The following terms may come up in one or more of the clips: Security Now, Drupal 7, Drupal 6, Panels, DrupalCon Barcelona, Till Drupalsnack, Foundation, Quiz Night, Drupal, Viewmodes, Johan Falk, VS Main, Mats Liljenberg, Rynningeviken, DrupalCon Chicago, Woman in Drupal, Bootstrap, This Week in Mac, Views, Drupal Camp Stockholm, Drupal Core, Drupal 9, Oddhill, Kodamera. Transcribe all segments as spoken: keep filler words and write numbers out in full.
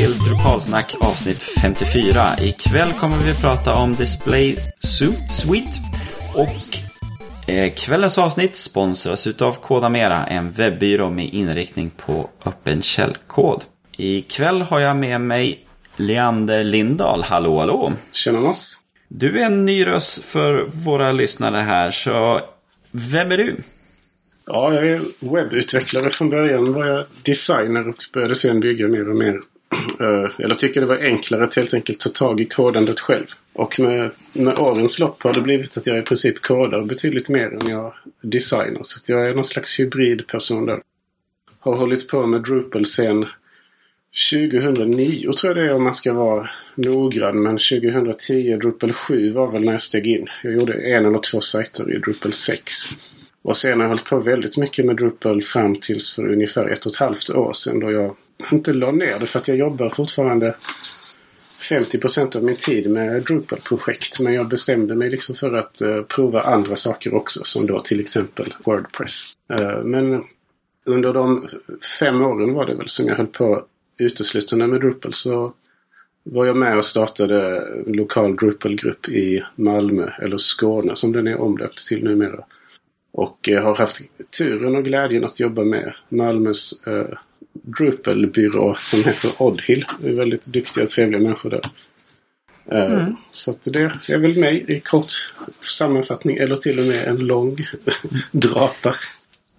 Till Drupalsnack avsnitt femtiofyra. Ikväll kommer vi att prata om Display Suite och kvällens avsnitt sponsras utav Kodamera, en webbyrå med inriktning på öppen källkod. Ikväll har jag med mig Leander Lindahl. Hallå, hallå. Tjena oss. Du är en ny röst för våra lyssnare här, så vem är du? Ja, jag är webbutvecklare från början. Var jag designer och började sen bygga mer och mer. Eller tycker det var enklare att helt enkelt ta tag i kodandet själv. Och med, med årens lopp har det blivit att jag i princip kodar betydligt mer än jag designar. Så att jag är någon slags hybridperson där. Har hållit på med Drupal sen tjugohundranio, tror jag det är om man ska vara noggrann. Men tjugohundratio, Drupal sju var väl när jag steg in. Jag gjorde en eller två sajter i Drupal sex. Och sen har jag hållit på väldigt mycket med Drupal fram tills för ungefär ett och ett halvt år sedan, då jag inte la ner det för att jag jobbar fortfarande femtio procent av min tid med Drupal-projekt. Men jag bestämde mig liksom för att uh, prova andra saker också, som då till exempel WordPress. Uh, men under de fem åren var det väl som jag höll på uteslutande med Drupal, så var jag med och startade en lokal Drupal-grupp i Malmö, eller Skåne som den är omdöpt till numera. Och har haft turen och glädjen att jobba med Malmös eh, Drupal-byrå som heter Oddhill. Det är väldigt duktiga och trevliga människor där. Eh, mm. Så att det är väl mig i kort sammanfattning, eller till och med en lång drapa.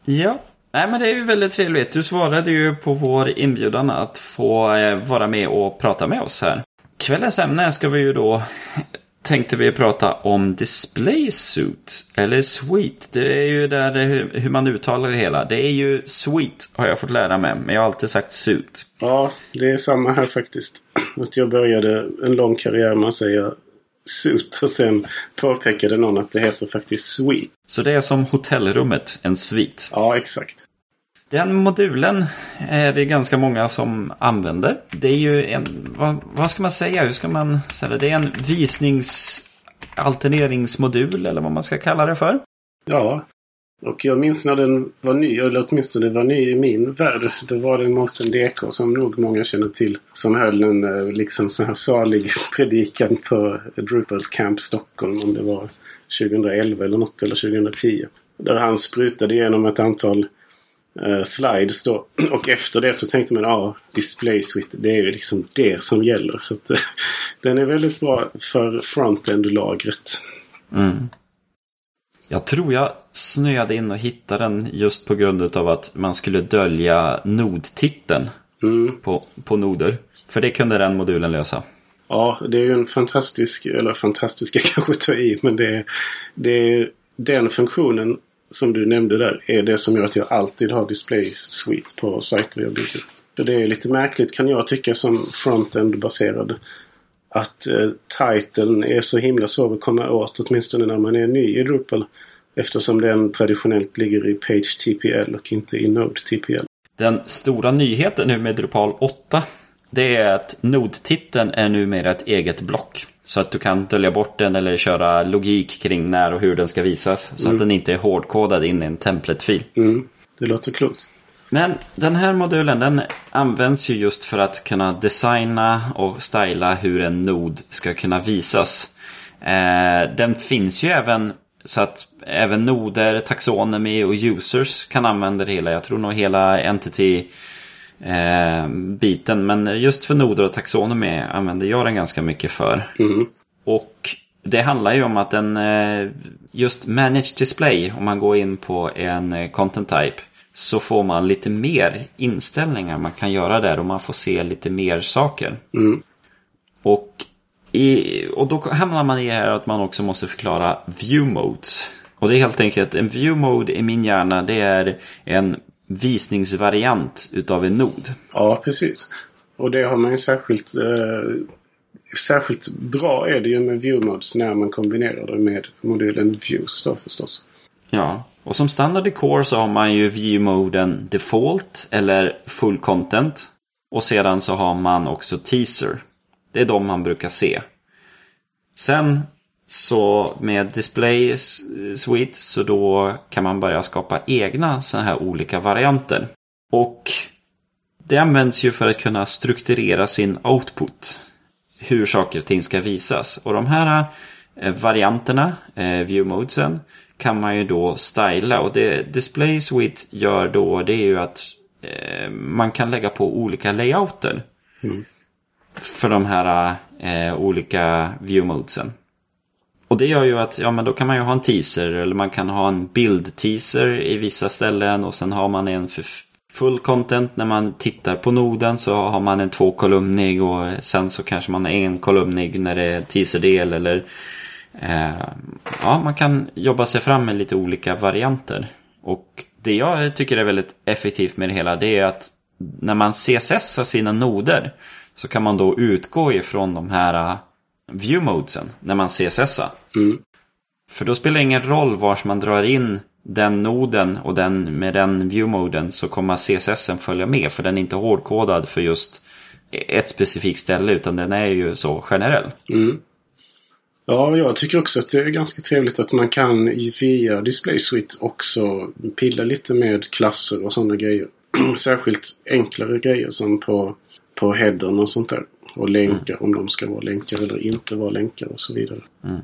Ja, nej, men det är ju väldigt trevligt. Du svarade ju på vår inbjudan att få eh, vara med och prata med oss här. Kvällens ämne ska vi ju då... tänkte vi prata om Display Suite, eller Suite. Det är ju där hur, hur man uttalar det hela. Det är ju Suite har jag fått lära mig, men jag har alltid sagt Suite. Ja, det är samma här faktiskt. Att jag började en lång karriär med att säga Suite, och sen påpekade någon att det heter faktiskt Suite. Så det är som hotellrummet, en suite. Ja, exakt. Den modulen är det ganska många som använder. Det är ju en, vad, vad ska man säga, hur ska man säga det? Det är en visningsalterneringsmodul, eller vad man ska kalla det för. Ja, och jag minns när den var ny, eller åtminstone den var ny i min värld. Då var det Martin Dekor, som nog många känner till, som höll en liksom så här salig predikan på Drupal Camp Stockholm, om det var tjugoelva eller något, eller tjugohundratio. Där han sprutade igenom ett antal slides då, och efter det så tänkte man, ja, Display Suite, det är ju liksom det som gäller. Så att, den är väldigt bra för frontend-lagret. Mm. Jag tror jag snöade in och hittade den just på grund av att man skulle dölja nodtiteln mm. på, på noder, för det kunde den modulen lösa. Ja, det är ju en fantastisk, eller fantastiska kanske ta i, men det, det är den funktionen som du nämnde där, är det som gör att jag alltid har Display Suite på sajter jag bygger. För det är lite märkligt, kan jag tycka, som frontend-baserad, att eh, titeln är så himla svår att komma åt, åtminstone när man är ny i Drupal, eftersom den traditionellt ligger i Page T P L och inte i Node T P L. Den stora nyheten nu med Drupal åtta, det är att nodtiteln är numera ett eget block. Så att du kan dölja bort den eller köra logik kring när och hur den ska visas. Så mm. att den inte är hårdkodad in i en template-fil. Mm. Det låter klokt. Men den här modulen, den används ju just för att kunna designa och styla hur en nod ska kunna visas. Eh, den finns ju även så att även noder, taxonomy och users kan använda det hela. Jag tror nog hela entity... Eh, biten, men just för noder och taxonomy använder jag den ganska mycket för. Mm. Och det handlar ju om att den eh, just manage display, om man går in på en content type, så får man lite mer inställningar man kan göra där, och man får se lite mer saker. Mm. Och, i, och då hamnar man i det här att man också måste förklara viewmodes. Och det är helt enkelt, en viewmode i min hjärna, det är en visningsvariant utav en nod. Ja, precis. Och det har man ju särskilt eh, särskilt bra är det ju med viewmodes när man kombinerar det med modulen Views då, förstås. Ja, och som standard i core så har man ju viewmoden default eller full content, och sedan så har man också teaser. Det är de man brukar se. Sen så med Display Suite så då kan man börja skapa egna sådana här olika varianter. Och det används ju för att kunna strukturera sin output, hur saker och ting ska visas. Och de här varianterna, viewmodesen, kan man ju då styla. Och det Display Suite gör då, det är ju att man kan lägga på olika layouter mm. för de här eh, olika viewmodesen. Och det gör ju att ja, men då kan man ju ha en teaser, eller man kan ha en bildteaser i vissa ställen, och sen har man en för full content. När man tittar på noden så har man en tvåkolumnig, och sen så kanske man har en kolumnig när det är teaserdel, eller eh, ja, man kan jobba sig fram med lite olika varianter. Och det jag tycker är väldigt effektivt med det hela, det är att när man C S S-ar sina noder så kan man då utgå ifrån de här viewmodesen när man C S S-ar. Mm. För då spelar det ingen roll vars man drar in den noden, och den med den viewmoden så kommer C S S-en följa med, för den är inte hårdkodad för just ett specifikt ställe, utan den är ju så generell. Mm. Ja, jag tycker också att det är ganska trevligt att man kan via Display Suite också pilla lite med klasser och sådana grejer. Särskilt enklare grejer som på, på headern och sånt där. Och länkar, mm. om de ska vara länkar eller inte vara länkar och så vidare. Mm.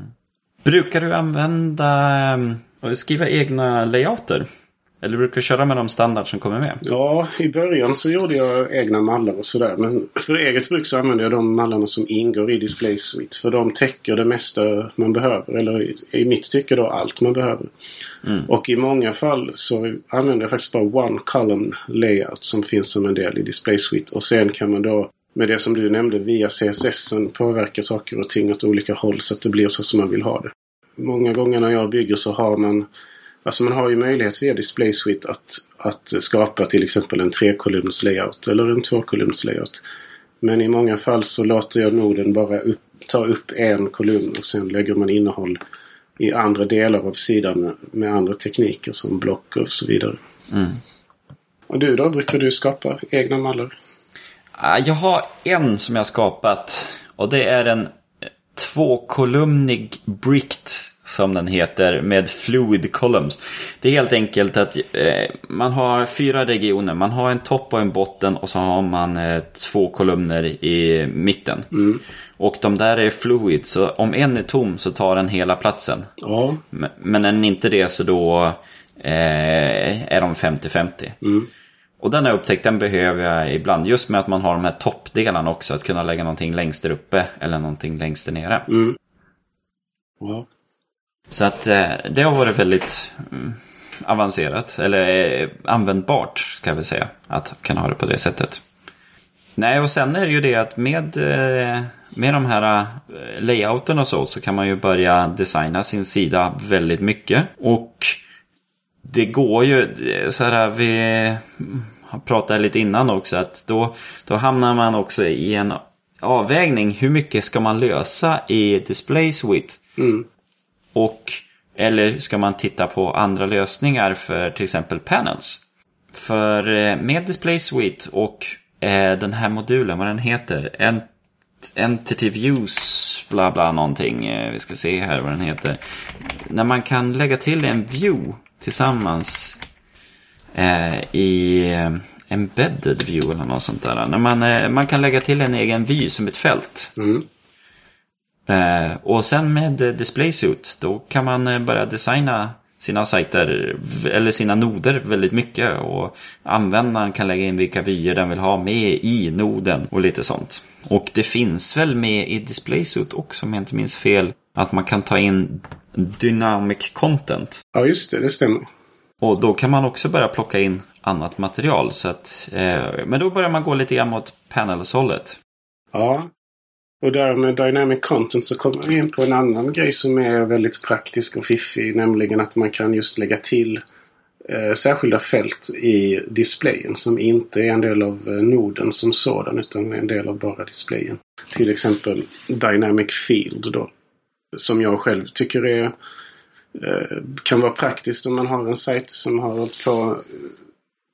Brukar du använda och skriva egna layouter? Eller brukar du köra med de standard som kommer med? Ja, i början så gjorde jag egna mallar och sådär. Men för eget bruk så använder jag de mallarna som ingår i Display Suite. För de täcker det mesta man behöver. Eller i mitt tycke då allt man behöver. Mm. Och i många fall så använder jag faktiskt bara one column layout som finns som en del i Display Suite. Och sen kan man då med det som du nämnde via C S S-en påverka saker och ting åt olika håll så att det blir så som man vill ha det. Många gånger när jag bygger så har man... Alltså man har ju möjlighet via Display Suite att, att skapa till exempel en trekolumns layout eller en tvåkolumns layout. Men i många fall så låter jag noden bara upp, ta upp en kolumn, och sen lägger man innehåll i andra delar av sidan med andra tekniker som block och så vidare. Mm. Och du då, brukar du skapa egna mallar? Jag har en som jag skapat, och det är en tvåkolumnig bricked som den heter, med fluid columns. Det är helt enkelt att eh, man har fyra regioner. Man har en topp och en botten, och så har man eh, två kolumner i mitten. Mm. Och de där är fluid, så om en är tom så tar den hela platsen. Ja. Men, men är den inte det så då eh, är de femtio femtio. Mm. Och den jag upptäckt, den behöver jag ibland. Just med att man har de här toppdelarna också, att kunna lägga någonting längst där uppe eller någonting längst där nere. Mm. Ja. Så att det har varit väldigt avancerat, eller användbart ska vi säga, att kunna ha det på det sättet. Nej, och sen är det ju det att med, med de här layouten och så, så kan man ju börja designa sin sida väldigt mycket. Och det går ju så här, vi pratade lite innan också, att då, då hamnar man också i en avvägning. Hur mycket ska man lösa i Display Suite? Mm. Och, eller ska man titta på andra lösningar för till exempel Panels? För med Display Suite och eh, den här modulen, vad den heter, Ent- Entity Views, bla bla någonting, eh, vi ska se här vad den heter. När man kan lägga till en view tillsammans eh, i embedded view eller något sånt där. När man, eh, man kan lägga till en egen vy som ett fält. Mm. Uh, och sen med Display Suite då kan man börja designa sina sajter eller sina noder väldigt mycket, och användaren kan lägga in vilka vyer den vill ha med i noden och lite sånt. Och det finns väl med i Display Suite också, om jag inte minns fel, att man kan ta in Dynamic Content. Ja just det, det stämmer. Och då kan man också börja plocka in annat material så att, uh, men då börjar man gå lite grann mot Panels-hållet. Ja. Och där med Dynamic Content så kommer vi in på en annan grej som är väldigt praktisk och fiffig, nämligen att man kan just lägga till eh, särskilda fält i displayen som inte är en del av eh, noden som sådan, utan en del av bara displayen. Till exempel Dynamic Field då, som jag själv tycker är, eh, kan vara praktiskt om man har en sajt som har hållit på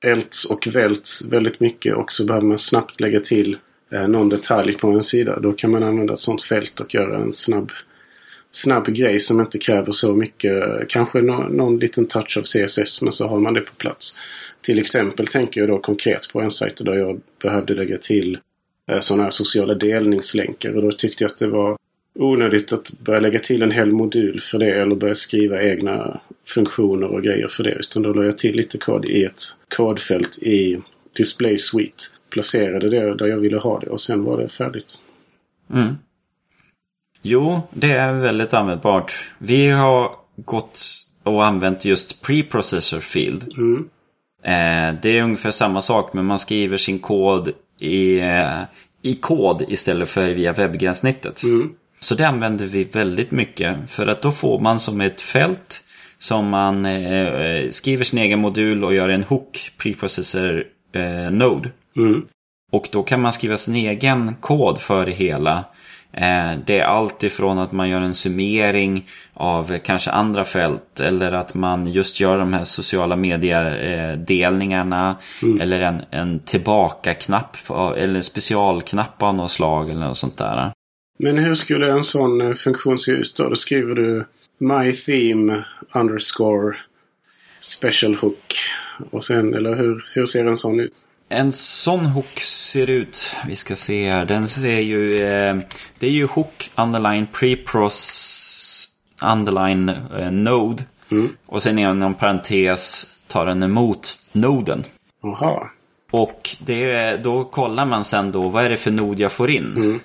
älts och välts väldigt mycket, och så behöver man snabbt lägga till någon detalj på en sida. Då kan man använda ett sånt fält och göra en snabb snabb grej som inte kräver så mycket, kanske no- någon liten touch av C S S, men så har man det på plats. Till exempel tänker jag då konkret på en sajt där jag behövde lägga till eh, sådana här sociala delningslänkar, och då tyckte jag att det var onödigt att börja lägga till en hel modul för det eller börja skriva egna funktioner och grejer för det, utan då la jag till lite kod i ett kodfält i Display Suite, placerade det där jag ville ha det och sen var det färdigt. Mm. Jo, det är väldigt användbart. Vi har gått och använt just Pre-Processor Field. Mm. Eh, det är ungefär samma sak, men man skriver sin kod i, eh, i kod istället för via webbgränssnittet. Mm. Så det använder vi väldigt mycket, för att då får man som ett fält som man eh, skriver sin egen modul och gör en hook Pre-Processor eh, node. Mm. Och då kan man skriva sin egen kod för det hela. Det är allt ifrån att man gör en summering av kanske andra fält, eller att man just gör de här sociala mediedelningarna, mm. eller en, en tillbaka-knapp eller en specialknapp av något slag eller något sånt där. Men hur skulle en sån funktion se ut då? Då skriver du my theme underscore special hook och sen, eller hur, hur ser en sån ut? En sån hook ser ut, vi ska se här, den ser ju, eh, det är ju hook underline pre-process underline eh, node, mm. och sen inom parentes tar den emot noden. Aha. Och det, då kollar man sen då, vad är det för nod jag får in? Mm.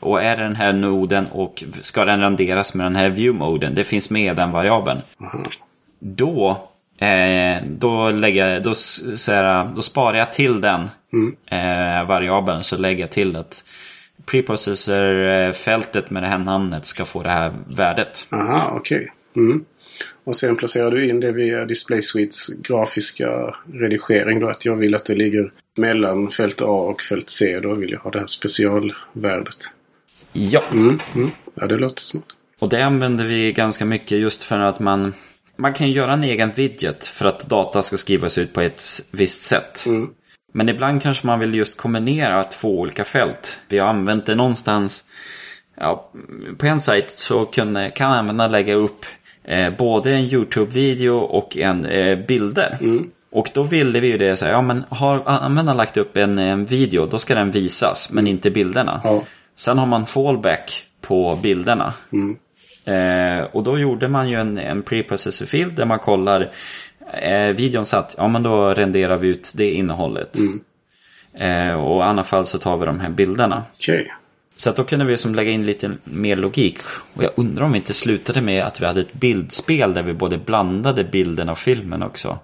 Och är den här noden, och ska den renderas med den här viewmoden? Det finns med den variabeln. Aha. Då... Eh, då, lägger, då, såhär, då sparar jag till den mm. eh, variabeln, så lägger jag till att preprocessor-fältet med det här namnet ska få det här värdet. Aha, okej. Okay. Mm. Och sen placerar du in det via Display Suites grafiska redigering då, att jag vill att det ligger mellan fält A och fält C, då vill jag ha det här specialvärdet. Ja. Mm, mm. Ja, det låter smart. Och det använder vi ganska mycket just för att man Man kan göra en egen widget för att data ska skrivas ut på ett visst sätt. Mm. Men ibland kanske man vill just kombinera två olika fält. Vi har använt det någonstans. Ja, på en sajt så kan, kan användarna lägga upp eh, både en YouTube-video och en eh, bilder. Mm. Och då ville vi ju det. Så här, ja, men har användaren lagt upp en, en video, då ska den visas, men inte bilderna. Ja. Sen har man fallback på bilderna. Mm. Eh, och då gjorde man ju en, en preprocessor field där man kollar eh, videon satt, ja men då renderar vi ut det innehållet, mm. eh, och i annat fall så tar vi de här bilderna. Okay. Så att då kunde vi som lägga in lite mer logik, och jag undrar om vi inte slutade med att vi hade ett bildspel där vi både blandade bilden och filmen också.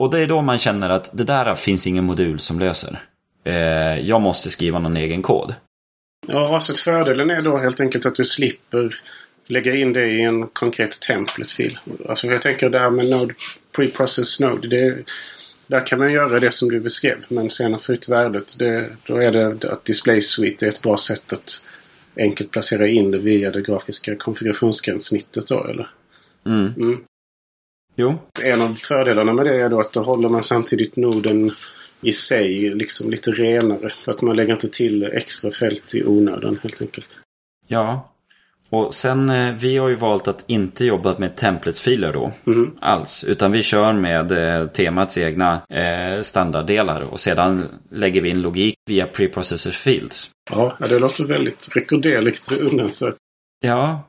Och det är då man känner att det där finns ingen modul som löser, eh, jag måste skriva någon egen kod. Ja, så fördelen är då helt enkelt att du slipper lägga in det i en konkret template-fil. Alltså jag tänker det här med node, preprocess node, det, där kan man göra det som du beskrev, men sen för ut värdet, det, då är det att Display Suite är ett bra sätt att enkelt placera in det via det grafiska konfigurationsgränssnittet då, eller? Mm. Mm. Jo. En av fördelarna med det är då att då håller man samtidigt noden i sig liksom lite renare, för att man lägger inte till extra fält i onödan helt enkelt. Ja. Och sen, vi har ju valt att inte jobba med templates-filer då, mm. alls. Utan vi kör med eh, temats egna eh, standarddelar, och sedan lägger vi in logik via preprocessor fields. Ja, det låter väldigt rekorderligt undan så. Ja.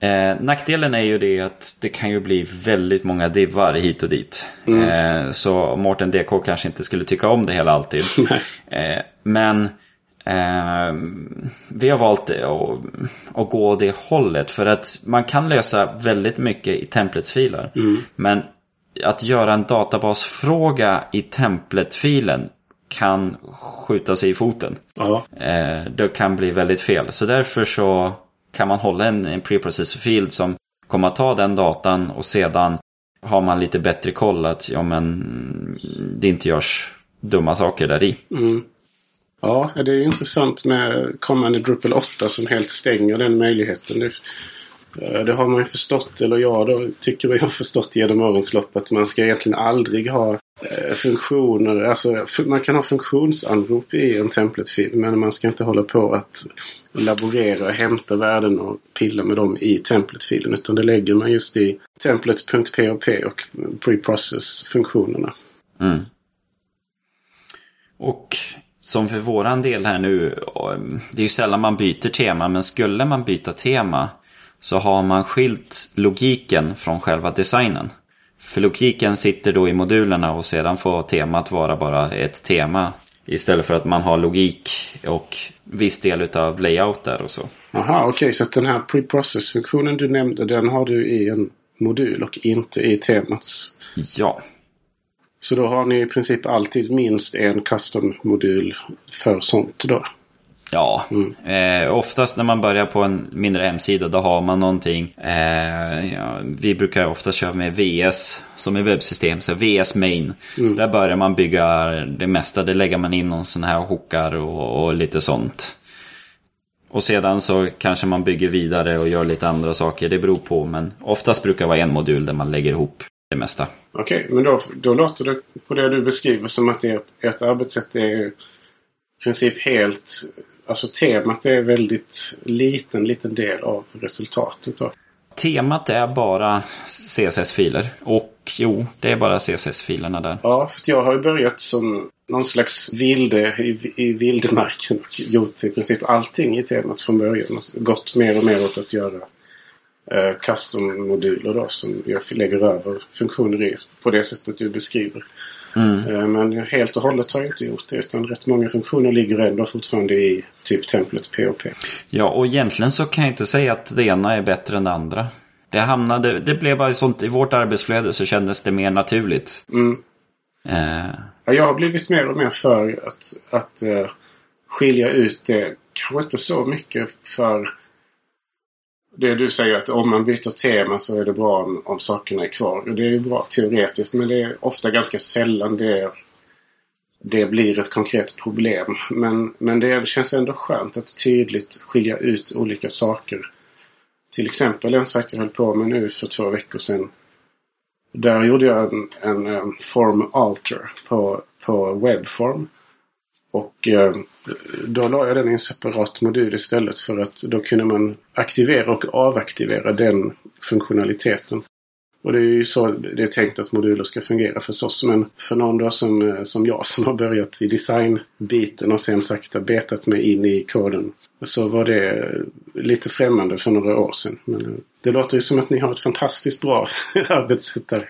Eh, nackdelen är ju det att det kan ju bli väldigt många divar hit och dit. Mm. Eh, så Martin Dekor kanske inte skulle tycka om det hela alltid. eh, men... Eh, vi har valt att, att gå det hållet, för att man kan lösa väldigt mycket i templatefiler, mm. men att göra en databasfråga i templatefilen kan skjuta sig i foten. Ja. eh, Det kan bli väldigt fel, så därför så kan man hålla en, en preprocessorfil som kommer att ta den datan, och sedan har man lite bättre koll att ja, men det inte görs dumma saker där i. Mm. Ja, det är intressant med kommande Drupal åtta som helt stänger den möjligheten. Det, det har man ju förstått, eller jag då, tycker jag har förstått genom årens lopp, att man ska egentligen aldrig ha funktioner, alltså man kan ha funktionsanrop i en template-fil, men man ska inte hålla på att laborera och hämta värden och pilla med dem i template-filen, utan det lägger man just i template.php och pre-process-funktionerna. Mm. Och som för våran del här nu, det är ju sällan man byter tema, men skulle man byta tema så har man skilt logiken från själva designen. För logiken sitter då i modulerna och sedan får temat vara bara ett tema istället för att man har logik och viss del utav layout där och så. Aha, okej. Okay. Så att den här pre-process-funktionen du nämnde, den har du i en modul och inte i temats. Ja. Så då har ni i princip alltid minst en custom-modul för sånt då? Ja, mm. eh, oftast när man börjar på en mindre hemsida då har man någonting, eh, ja, vi brukar ofta köra med V S som är webbsystem, så V S Main, mm. där börjar man bygga det mesta, det lägger man in någon sån här hookar och, och lite sånt. Och sedan så kanske man bygger vidare och gör lite andra saker, det beror på, men oftast brukar det vara en modul där man lägger ihop det mesta. Okej, okay, men då, då låter det på det du beskriver som att ert, ert arbetssätt är i princip helt... Alltså temat är väldigt liten, liten del av resultatet då. Temat är bara C S S-filer. Och jo, det är bara C S S-filerna där. Ja, för jag har ju börjat som någon slags vilde i, i vildmarken och gjort i princip allting i temat från början. Gått mer och mer åt att göra eh, custom-moduler då, som jag lägger över funktioner i på det sättet du beskriver. Mm. Men helt och hållet har jag inte gjort det, utan rätt många funktioner ligger ändå fortfarande i typ templet P O P. Ja, och egentligen så kan jag inte säga att det ena är bättre än det andra. Det hamnade, det blev bara sånt, i vårt arbetsflöde så kändes det mer naturligt. Mm. Uh. Ja, jag har blivit mer och mer för att, att uh, skilja ut det, kanske inte så mycket för... Det du säger att om man byter tema så är det bra om, om sakerna är kvar. Och det är ju bra teoretiskt, men det är ofta ganska sällan det, det blir ett konkret problem. Men, men det känns ändå skönt att tydligt skilja ut olika saker. Till exempel en sajt jag höll på med nu för två veckor sedan. Där gjorde jag en, en, en form alter på, på webform. Och då la jag den i en separat modul istället, för att då kunde man aktivera och avaktivera den funktionaliteten. Och det är ju så det är tänkt att moduler ska fungera förstås. Men för någon då som, som jag som har börjat i designbiten och sen sakta betat mig in i koden, så var det lite främmande för några år sedan. Men det låter ju som att ni har ett fantastiskt bra arbetssätt där.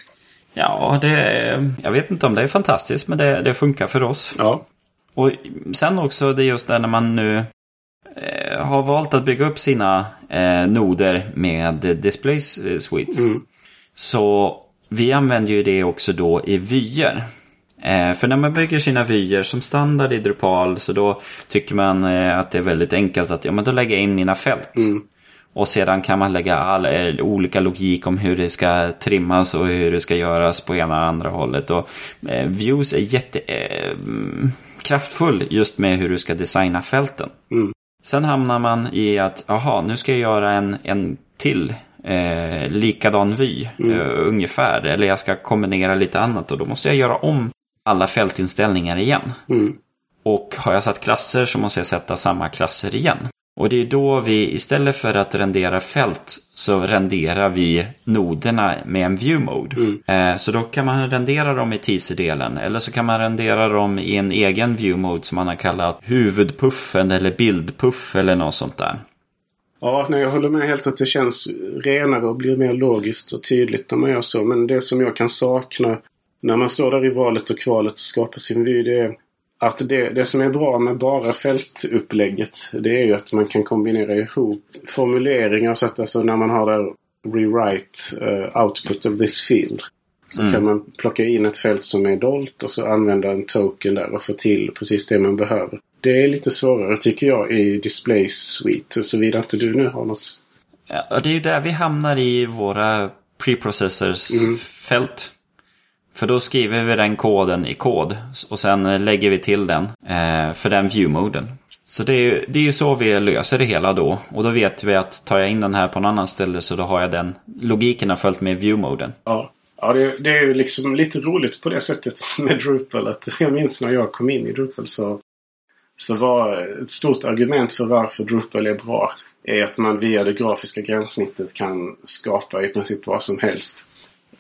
Ja, det är, jag vet inte om det är fantastiskt, men det, det funkar för oss. Ja. Och sen också det är just där när man nu eh, har valt att bygga upp sina eh, noder med Display Suite. Mm. Så vi använder ju det också då i vyer. Eh, för när man bygger sina vyer som standard i Drupal, så då tycker man eh, att det är väldigt enkelt att ja, men då lägger jag in mina fält. Mm. Och sedan kan man lägga all, eh, olika logik om hur det ska trimmas och hur det ska göras på ena och andra hållet. Och eh, views är jätte... Eh, kraftfull just med hur du ska designa fälten. Mm. Sen hamnar man i att, aha, nu ska jag göra en, en till eh, likadan vy, mm. eh, ungefär. Eller jag ska kombinera lite annat, och då måste jag göra om alla fältinställningar igen. Mm. Och har jag satt klasser så måste jag sätta samma klasser igen. Och det är då vi, istället för att rendera fält, så renderar vi noderna med en viewmode. Mm. Eh, så då kan man rendera dem i teaserdelen, eller så kan man rendera dem i en egen viewmode som man har kallat huvudpuffen eller bildpuff eller något sånt där. Ja, nej, jag håller med helt att det känns renare och blir mer logiskt och tydligt när man gör så. Men det som jag kan sakna när man står där i valet och kvalet och skapar sin vy, det är... Att det, det som är bra med bara fältupplägget, det är ju att man kan kombinera ihop formuleringar, så att alltså när man har där rewrite uh, output of this field, så mm. kan man plocka in ett fält som är dolt och så använda en token där och få till precis det man behöver. Det är lite svårare tycker jag i Display Suite, såvida inte du nu har något. Ja, det är ju där vi hamnar i våra preprocessors-fält. Mm. För då skriver vi den koden i kod och sen lägger vi till den eh, för den viewmoden. Så det är, ju, det är ju så vi löser det hela då. Och då vet vi att tar jag in den här på någon annan ställe, så då har jag den. Logiken har följt med viewmoden. Ja, Ja, det, det är ju liksom lite roligt på det sättet med Drupal. Att jag minns när jag kom in i Drupal så, så var ett stort argument för varför Drupal är bra är att man via det grafiska gränssnittet kan skapa i princip vad som helst.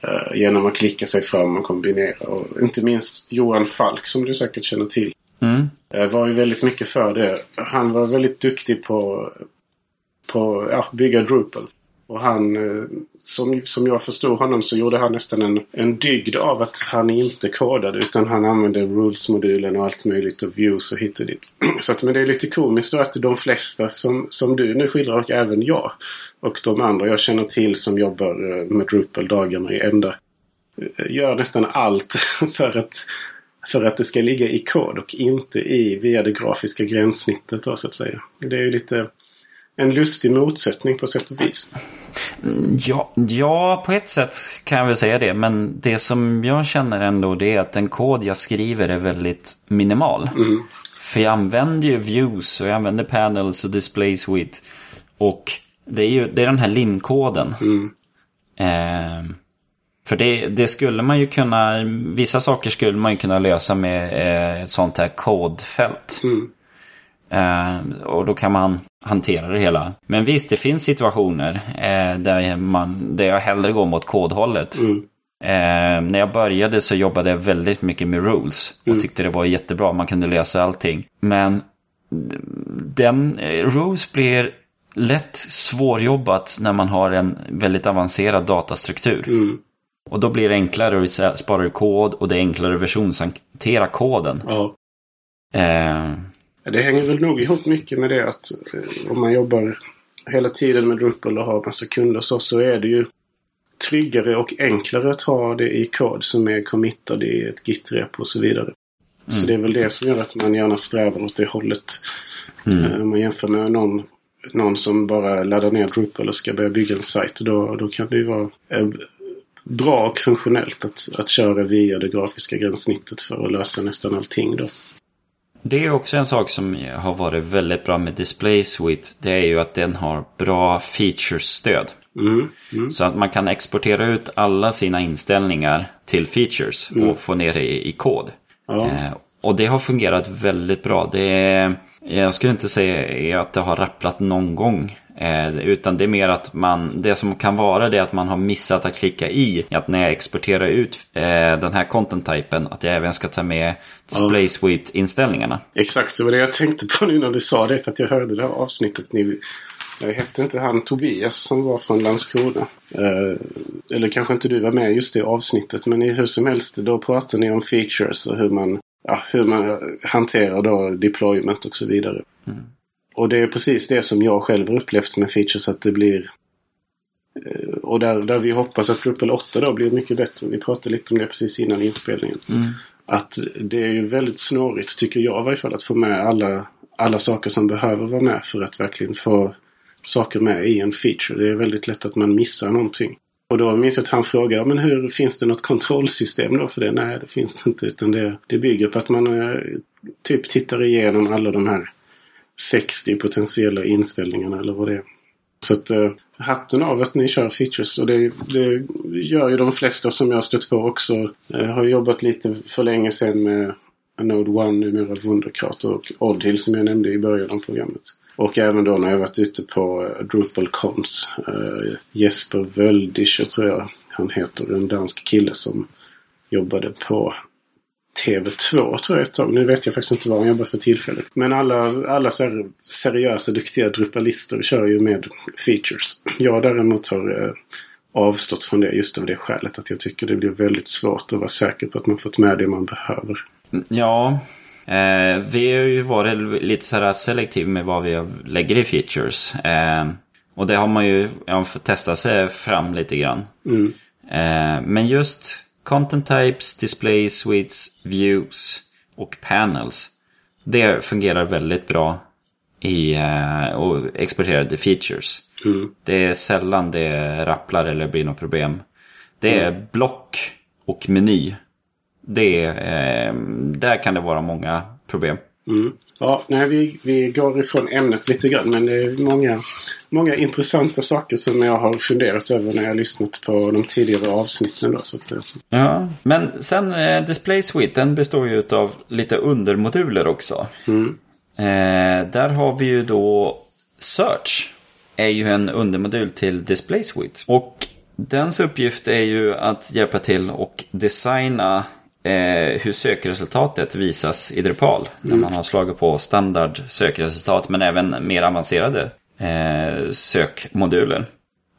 Uh, genom att klicka sig fram och kombinera. Och inte minst Johan Falk, som du säkert känner till, mm. uh, var ju väldigt mycket för det. Han var väldigt duktig på att ja, bygga Drupal. Och han, uh, som, som jag förstod honom, så gjorde han nästan en, en dygd av att han inte kodade, utan han använde rules-modulen och allt möjligt och views och hit och dit. Så att, men det är lite komiskt att de flesta som, som du nu skildrar, och även jag och de andra jag känner till som jobbar med Drupal dagarna i ända, gör nästan allt för att, för att det ska ligga i kod och inte i via det grafiska gränssnittet då, så att säga. Det är ju lite en lustig motsättning på sätt och vis. Ja, ja, på ett sätt kan jag väl säga det. Men det som jag känner ändå, det är att den kod jag skriver är väldigt minimal. Mm. För jag använder ju views och jag använder panels och display suite. Och det är ju det är den här linkoden. Mm. Eh, för det, det skulle man ju kunna, vissa saker skulle man ju kunna lösa med eh, ett sånt här kodfält. Mm. Eh, och då kan man hantera det hela. Men visst, det finns situationer eh, där, man, där jag hellre går mot kodhållet. Mm. Eh, när jag började så jobbade jag väldigt mycket med rules och mm. tyckte det var jättebra. Man kunde lösa allting. Men den, eh, rules blir lätt svårjobbat när man har en väldigt avancerad datastruktur. Mm. Och då blir det enklare att spara kod och det är enklare att versionshantera koden. Ja. Eh, Det hänger väl nog ihop mycket med det att eh, om man jobbar hela tiden med Drupal och har massa kunder så, så är det ju tryggare och enklare att ha det i kod som är committad i ett git-repo och så vidare. Mm. Så det är väl det som gör att man gärna strävar åt det hållet. Mm. Eh, om man jämför med någon, någon som bara laddar ner Drupal och ska börja bygga en sajt, då, då kan det ju vara eh, bra och funktionellt att, att köra via det grafiska gränssnittet för att lösa nästan allting då. Det är också en sak som har varit väldigt bra med Display Suite. Det är ju att den har bra features-stöd. Mm, mm. Så att man kan exportera ut alla sina inställningar till features mm. och få ner det i, i kod. Ja. Eh, och det har fungerat väldigt bra. Det är, jag skulle inte säga att det har rapplat någon gång. Eh, utan det är mer att man, det som kan vara det är att man har missat att klicka i att när jag exporterar ut eh, den här content-typen att jag även ska ta med display suite-inställningarna. Exakt, det var det jag tänkte på nu när du sa det, för att jag hörde det här avsnittet ni, jag hette inte han Tobias som var från Landskrona eh, eller kanske inte du var med just det avsnittet, men i hur som helst då pratar ni om features och hur man, ja, hur man hanterar då deployment och så vidare. Mm. Och det är precis det som jag själv har upplevt med features, att det blir... Och där, där vi hoppas att Drupal åtta då blir mycket bättre. Vi pratade lite om det precis innan inspelningen. Mm. Att det är ju väldigt snårigt, tycker jag i varje fall, att få med alla, alla saker som behöver vara med för att verkligen få saker med i en feature. Det är väldigt lätt att man missar någonting. Och då minns jag att han frågar, men hur finns det något kontrollsystem då för det? Nej, det finns det inte, utan det, det bygger på att man eh, typ tittar igenom alla de här sextio potentiella inställningarna eller vad det är. Så att eh, hatten av att ni kör features, och det, det gör ju de flesta som jag har stött på också. Jag har jobbat lite för länge sedan med Node ett, numera Wunderkraut och Oddhill som jag nämnde i början av programmet. Och även då när jag varit ute på DrupalCons. Eh, Jesper Völdischer tror jag han heter, en dansk kille som jobbade på T V två tror jag ett tag. Nu vet jag faktiskt inte vad han jobbar för tillfället. Men alla, alla seriösa, duktiga drupalister kör ju med features. Jag däremot har avstått från det just av det skälet att jag tycker det blir väldigt svårt att vara säker på att man fått med det man behöver. Ja, eh, vi har ju varit lite så här selektiv med vad vi lägger i features. Eh, och det har man ju ja, fått testa sig fram lite grann. Mm. Eh, men just... Content types, display suites, views och panels. Det fungerar väldigt bra i uh, och exporterade features. Mm. Det är sällan det rapplar eller blir något problem. Det är mm. block och meny. Det är, uh, där kan det vara många problem. Mm. Ja, nej, vi, vi går ifrån ämnet lite grann, men det är många, många intressanta saker som jag har funderat över när jag har lyssnat på de tidigare avsnitten. Då, så att... Ja, men sen eh, Display Suite, den består ju av lite undermoduler också. Mm. Eh, där har vi ju då Search, är ju en undermodul till Display Suite. Och dens uppgift är ju att hjälpa till och designa Eh, hur sökresultatet visas i Drupal mm. när man har slagit på standard sökresultat, men även mer avancerade eh, sökmoduler.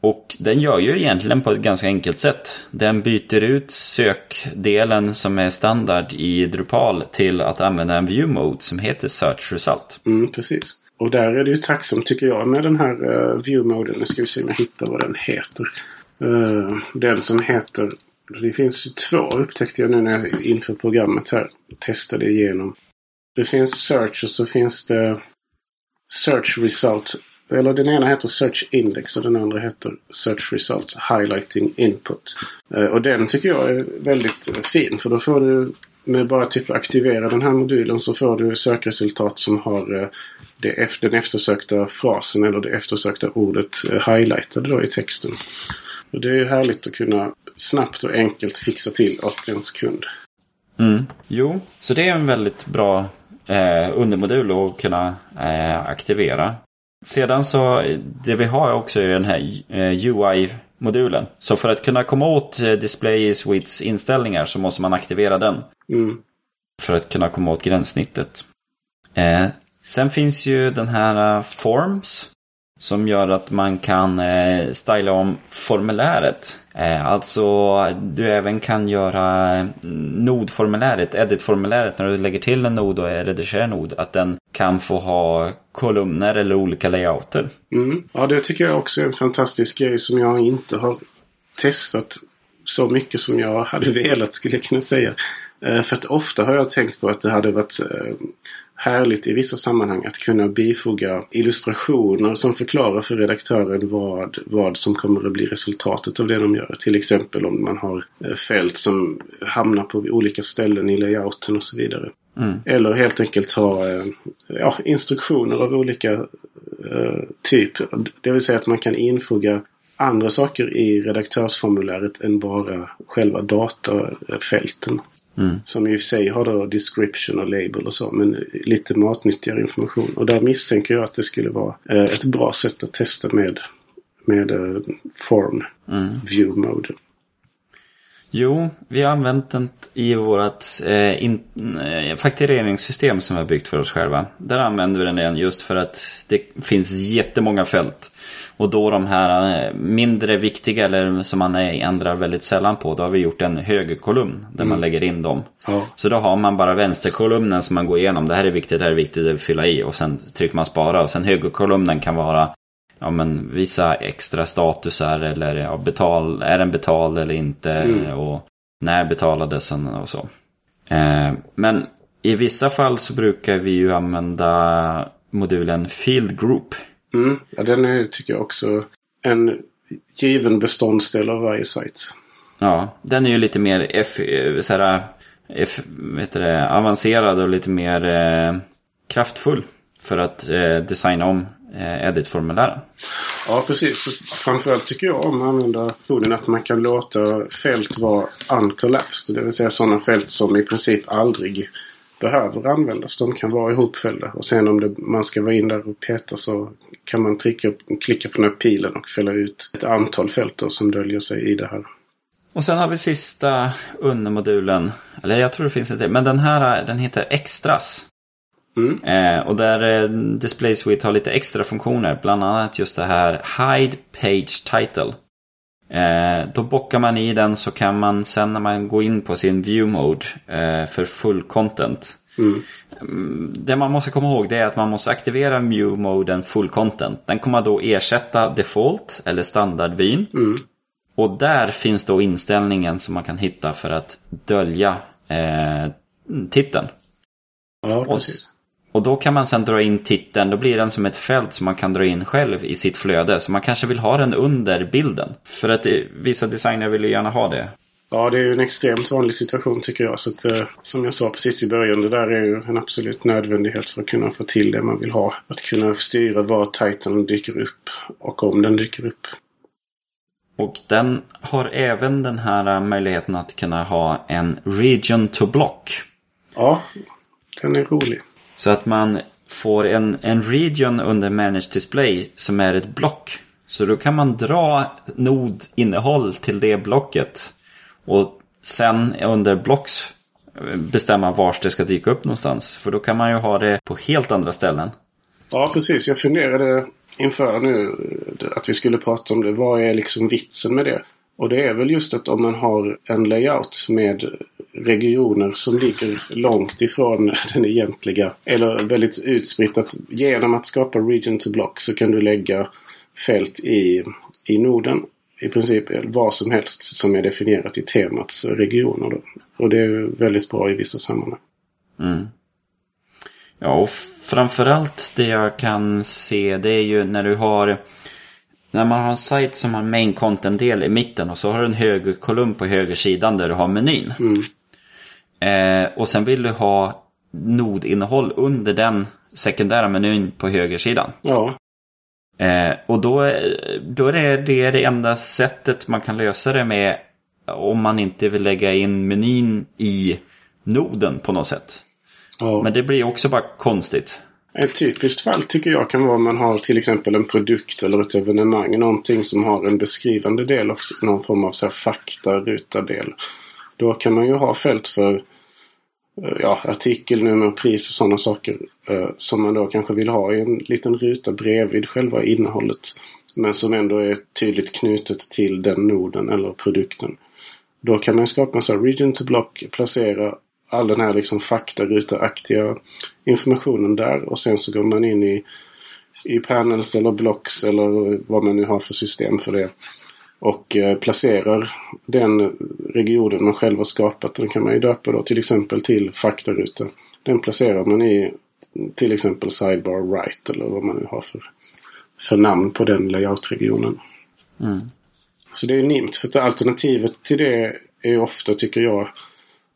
Och den gör ju egentligen på ett ganska enkelt sätt. Den byter ut sökdelen som är standard i Drupal till att använda en viewmode som heter Search Result. Mm, precis. Och där är det ju tacksamt, tycker jag, med den här uh, viewmoden. Nu ska vi se om jag hittar vad den heter. Uh, den som heter... Det finns ju två, upptäckte jag nu när jag inför programmet här testade igenom. Det finns Search och så finns det Search Result. Eller den ena heter Search Index och den andra heter Search Result Highlighting Input. Och den tycker jag är väldigt fin, för då får du med bara typ aktivera den här modulen så får du sökresultat som har det, den eftersökta frasen eller det eftersökta ordet highlightade då i texten. Och det är ju härligt att kunna snabbt och enkelt fixa till åt ens kund. Mm. Jo, så det är en väldigt bra eh, undermodul att kunna eh, aktivera. Sedan så, det vi har också är den här eh, U I-modulen. Så för att kunna komma åt Display Suites inställningar så måste man aktivera den. Mm. För att kunna komma åt gränssnittet. Eh, sen finns ju den här uh, Forms. Som gör att man kan eh, styla om formuläret. Eh, alltså du även kan göra nodformuläret, editformuläret. När du lägger till en nod och redigerar en nod. Att den kan få ha kolumner eller olika layouter. Mm. Ja, det tycker jag också är en fantastisk grej som jag inte har testat så mycket som jag hade velat, skulle jag kunna säga. Eh, för att ofta har jag tänkt på att det hade varit... Eh, härligt i vissa sammanhang att kunna bifoga illustrationer som förklarar för redaktören vad, vad som kommer att bli resultatet av det de gör. Till exempel om man har fält som hamnar på olika ställen i layouten och så vidare. Mm. Eller helt enkelt ha ja, instruktioner av olika eh, typ. Det vill säga att man kan infoga andra saker i redaktörsformuläret än bara själva datafälten. Mm. Som i och för sig har då description och label och så, men lite matnyttigare information. Och där misstänker jag att det skulle vara eh, ett bra sätt att testa med, med eh, form mm. view mode. Jo, vi har använt den i vårt eh, in, eh, faktureringssystem som vi har byggt för oss själva. Där använder vi den igen just för att det finns jättemånga fält. Och då de här mindre viktiga eller som man ändrar väldigt sällan på, då har vi gjort en högerkolumn där mm. man lägger in dem. Ja. Så då har man bara vänsterkolumnen som man går igenom. Det här är viktigt, det här är viktigt att fylla i. Och sen trycker man spara. Och sen högerkolumnen kan vara ja, men visa extra statusar eller ja, betal, är den betald eller inte mm. och när betalades den och så. Eh, men i vissa fall så brukar vi ju använda modulen Field Group. Mm. Ja, den är, tycker jag också, en given beståndsdel av varje sajt. Ja, den är ju lite mer F, så här, F, vet det, avancerad och lite mer eh, kraftfull för att eh, designa om eh, editformulären. Ja, precis. Så framförallt tycker jag om att använda metoden att man kan låta fält vara uncollapsed, det vill säga sådana fält som i princip aldrig behöver användas. De kan vara ihopfällda. Och sen om det, man ska vara in där och peta så kan man trycka, klicka på den här pilen och fälla ut ett antal fält som döljer sig i det här. Och sen har vi sista undermodulen. Eller jag tror det finns inte. Men den här, den heter Extras. Mm. Eh, och där eh, Display Suite har lite extra funktioner. Bland annat just det här Hide Page Title. Eh, då bockar man i den så kan man sen när man går in på sin view mode eh, för full content. Mm. Det man måste komma ihåg det är att man måste aktivera view moden full content. Den kommer då ersätta default eller standardvyn. Mm. Och där finns då inställningen som man kan hitta för att dölja eh, titeln. Ja, precis. Och då kan man sen dra in titeln. Då blir den som ett fält som man kan dra in själv i sitt flöde. Så man kanske vill ha den under bilden. För att det, vissa designer vill ju gärna ha det. Ja, det är ju en extremt vanlig situation tycker jag. Så att, eh, som jag sa precis i början, det där är ju en absolut nödvändighet för att kunna få till det man vill ha. Att kunna styra var titeln dyker upp och om den dyker upp. Och den har även den här möjligheten att kunna ha en region to block. Ja, den är rolig. Så att man får en, en region under Manage Display som är ett block. Så då kan man dra nodinnehåll till det blocket. Och sen under blocks bestämma vars det ska dyka upp någonstans. För då kan man ju ha det på helt andra ställen. Ja, precis. Jag funderade inför nu att vi skulle prata om det. Vad är liksom vitsen med det? Och det är väl just att om man har en layout med regioner som ligger långt ifrån den egentliga. Eller väldigt utspritt. Att genom att skapa region to block så kan du lägga fält i, i noden. I princip vad som helst som är definierat i temats regioner. Då. Och det är väldigt bra i vissa sammanhang. Mm. Ja, och framförallt det jag kan se, det är ju när du har... När man har en sajt som har main content-del i mitten och så har du en höger kolumn på högersidan där du har menyn. Mm. Eh, och sen vill du ha nodinnehåll under den sekundära menyn på högersidan. Ja. Eh, och då, då är det, det är det enda sättet man kan lösa det med om man inte vill lägga in menyn i noden på något sätt. Ja. Men det blir också bara konstigt. Ett typiskt fall tycker jag kan vara om man har till exempel en produkt eller ett evenemang. Någonting som har en beskrivande del och någon form av så här faktarutadel. Då kan man ju ha fält för ja, artikelnummer, pris och sådana saker eh, som man då kanske vill ha i en liten ruta bredvid själva innehållet. Men som ändå är tydligt knutet till den noden eller produkten. Då kan man skapa en sån här region to block, placera all den här liksom faktaruta-aktiga informationen där. Och sen så går man in i, i panels eller blocks eller vad man nu har för system för det. Och eh, placerar den regionen man själv har skapat. Den kan man ju döpa då till exempel till faktaruta. Den placerar man i till exempel sidebar right. Eller vad man nu har för, för namn på den layout-regionen. Mm. Så det är nimt. För alternativet till det är ofta tycker jag...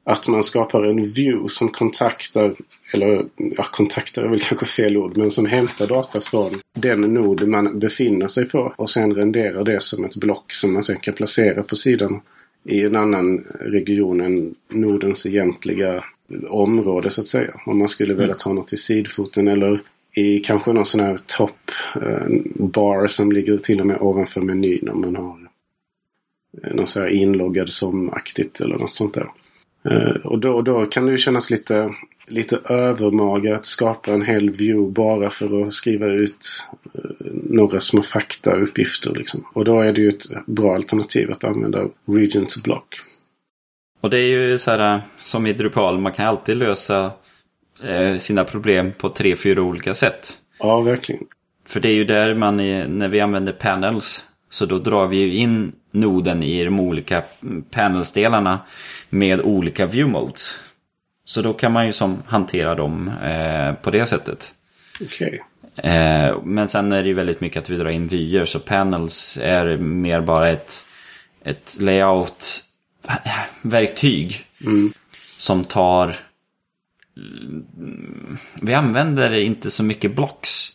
Att man skapar en view som kontaktar, eller ja, kontaktar är väl kanske fel ord, men som hämtar data från den nod man befinner sig på. Och sen renderar det som ett block som man sen kan placera på sidan i en annan region än nodens egentliga område så att säga. Om man skulle vilja ta något i sidfoten eller i kanske någon sån här top bar som ligger till och med ovanför menyn om man har någon sån här inloggad som aktigt eller något sånt där. Uh, och då, då kan det ju kännas lite, lite övermaga att skapa en hel view bara för att skriva ut uh, några små faktauppgifter. Liksom. Och då är det ju ett bra alternativ att använda region to block. Och det är ju så här som i Drupal, man kan alltid lösa eh, sina problem på tre, fyra olika sätt. Ja, verkligen. För det är ju där man, är, när vi använder panels, så då drar vi ju in noden i de olika panelsdelarna med olika viewmodes. Så då kan man ju som hantera dem eh, på det sättet. Okej. Okay. Eh, men sen är det ju väldigt mycket att vi drar in vyer, så panels är mer bara ett, ett layout-verktyg mm. som tar... Vi använder inte så mycket blocks.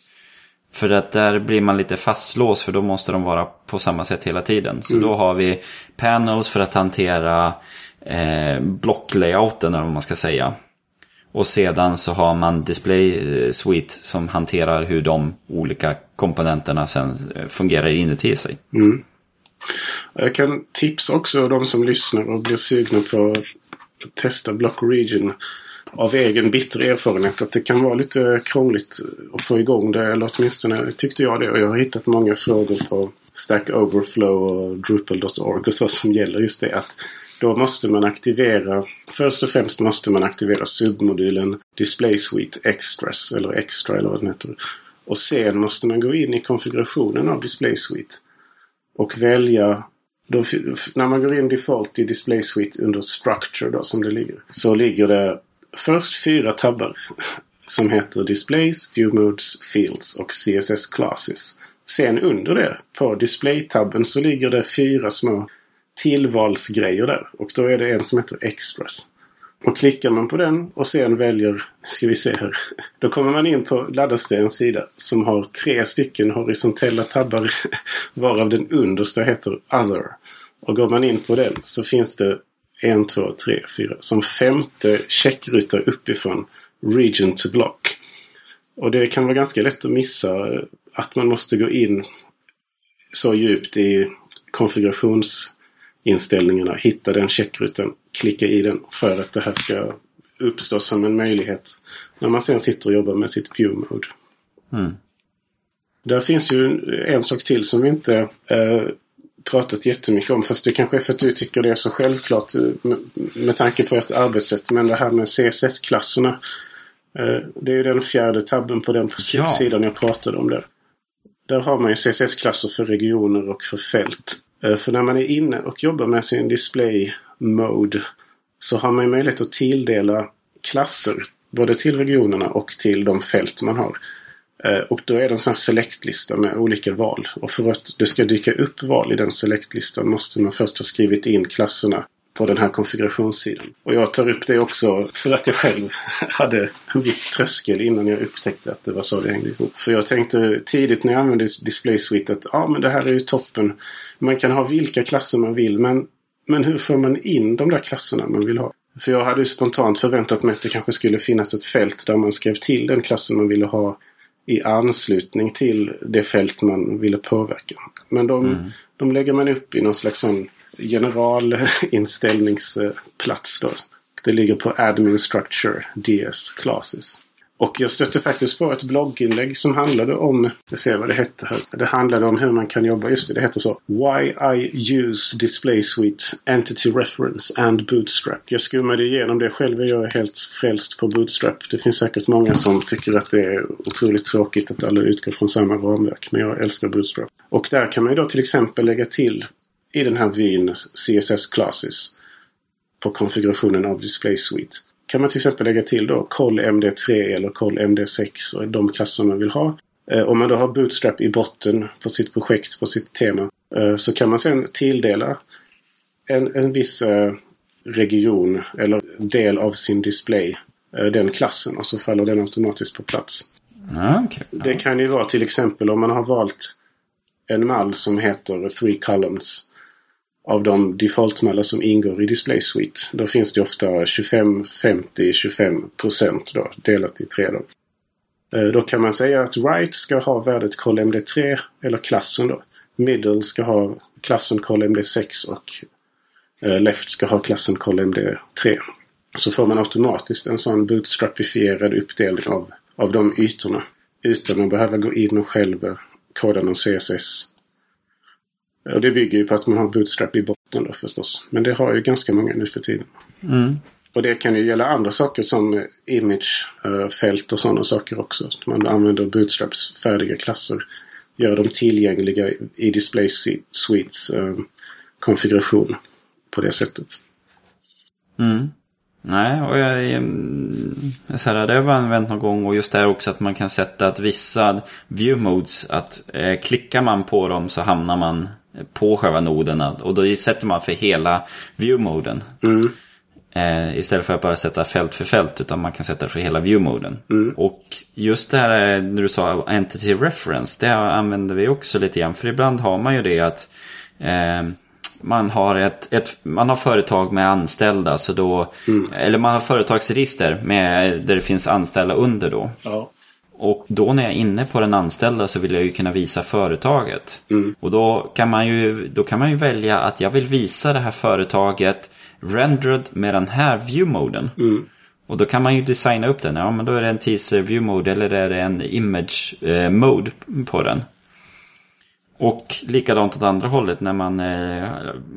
För att där blir man lite fastlåst, för då måste de vara på samma sätt hela tiden. Så mm. då har vi panels för att hantera eh, blocklayouten eller vad man ska säga. Och sedan så har man Display Suite som hanterar hur de olika komponenterna sen fungerar inuti sig. Mm. Jag kan tipsa också de som lyssnar och blir sugna på att testa Block Region. Av egen bitter erfarenhet att det kan vara lite krångligt att få igång det, eller åtminstone tyckte jag det, och jag har hittat många frågor på Stack Overflow och Drupal dot org och så som gäller just det, att då måste man aktivera, först och främst måste man aktivera submodulen Display Suite Extras eller Extra eller vad den heter, och sen måste man gå in i konfigurationen av Display Suite och välja. Då, när man går in default i Display Suite under Structure då, som det ligger, så ligger det först fyra tabbar som heter Displays, Viewmodes, Fields och C S S Classes. Sen under det, på Display-tabben, så ligger det fyra små tillvalsgrejer där. Och då är det en som heter Extras. Och klickar man på den och sen väljer, ska vi se här. Då kommer man in på laddastens sida som har tre stycken horisontella tabbar, varav den understa heter Other. Och går man in på den så finns det en, två, tre, fyra. Som femte checkruta uppifrån Region to Block. Och det kan vara ganska lätt att missa att man måste gå in så djupt i konfigurationsinställningarna, hitta den checkrutan, klicka i den för att det här ska uppstå som en möjlighet när man sen sitter och jobbar med sitt viewmode. Mm. Där finns ju en sak till som vi inte eh, pratat jättemycket om, fast det kanske är för att du tycker det är så självklart med, med tanke på ert arbetssätt, men det här med C S S-klasserna, eh, det är ju den fjärde tabben på den ja. sidan jag pratade om där. Där har man ju C S S-klasser för regioner och för fält. För när man är inne och jobbar med sin display mode så har man ju möjlighet att tilldela klasser både till regionerna och till de fält man har. Och då är det en sån här selectlista med olika val. Och för att det ska dyka upp val i den selectlistan måste man först ha skrivit in klasserna på den här konfigurationssidan. Och jag tar upp det också för att jag själv hade en viss tröskel innan jag upptäckte att det var så det hängde ihop. För jag tänkte tidigt när jag använde Display Suite att ja, men det här är ju toppen. Man kan ha vilka klasser man vill, men, men hur får man in de där klasserna man vill ha? För jag hade ju spontant förväntat mig att det kanske skulle finnas ett fält där man skrev till den klassen man ville ha i anslutning till det fält man ville påverka. Men de, mm. de lägger man upp i någon slags sån generalinställningsplats då. Det ligger på Admin Structure D S Classes. Och jag stötte faktiskt på ett blogginlägg som handlade om, jag ser vad det hette här. Det handlade om hur man kan jobba, just det, det hette så. Why I use Display Suite, Entity Reference and Bootstrap. Jag skummade igenom det själv och jag är helt frälst på Bootstrap. Det finns säkert många som tycker att det är otroligt tråkigt att alla utgår från samma ramverk. Men jag älskar Bootstrap. Och där kan man ju då till exempel lägga till i den här vyn C S S Classes på konfigurationen av Display Suite. Kan man till exempel lägga till då col M D tre eller col M D sex och de klasser man vill ha. Eh, om man då har Bootstrap i botten på sitt projekt, på sitt tema, eh, så kan man sen tilldela en, en viss eh, region eller del av sin display, eh, den klassen, och så faller den automatiskt på plats. Mm, okay. Det kan ju vara till exempel om man har valt en mall som heter Three Columns av de defaultmallar som ingår i Display Suite. Då finns det ofta tjugofem, femtio, tjugofem procent då, delat i tre. Då. Då kan man säga att right ska ha värdet col M D tre eller klassen då. Middle ska ha klassen col M D sex och left ska ha klassen col M D tre. Så får man automatiskt en sån bootstrapifierad uppdelning av, av de ytorna utan att behöva gå in och själv koda någon C S S. Och det bygger ju på att man har Bootstrap i botten då förstås. Men det har ju ganska många nu för tiden. Mm. Och det kan ju gälla andra saker som imagefält och sådana saker också. Man använder Bootstraps färdiga klasser. Gör dem tillgängliga i Display Suites konfiguration på det sättet. Mm. Nej, och jag, jag, jag så här, det har jag använt någon gång. Och just det här också att man kan sätta att vissa viewmodes, att eh, klickar man på dem så hamnar man på själva noderna. Och då sätter man för hela viewmoden. Mm. eh, Istället för att bara sätta fält för fält, utan man kan sätta för hela viewmoden. Mm. Och just det här när du sa entity reference, det använder vi också lite grann. För ibland har man ju det att eh, man har ett, ett man har företag med anställda, så då mm. eller man har företagsregister med där det finns anställda under då. Ja. Och då när jag är inne på den anställda så vill jag ju kunna visa företaget. Mm. Och då kan man ju då kan man ju välja att jag vill visa det här företaget rendered med den här viewmoden. Mm. Och då kan man ju designa upp den. Ja, men då är det en teaser viewmode eller är det en image eh, mode på den. Och likadant åt andra hållet, när man eh,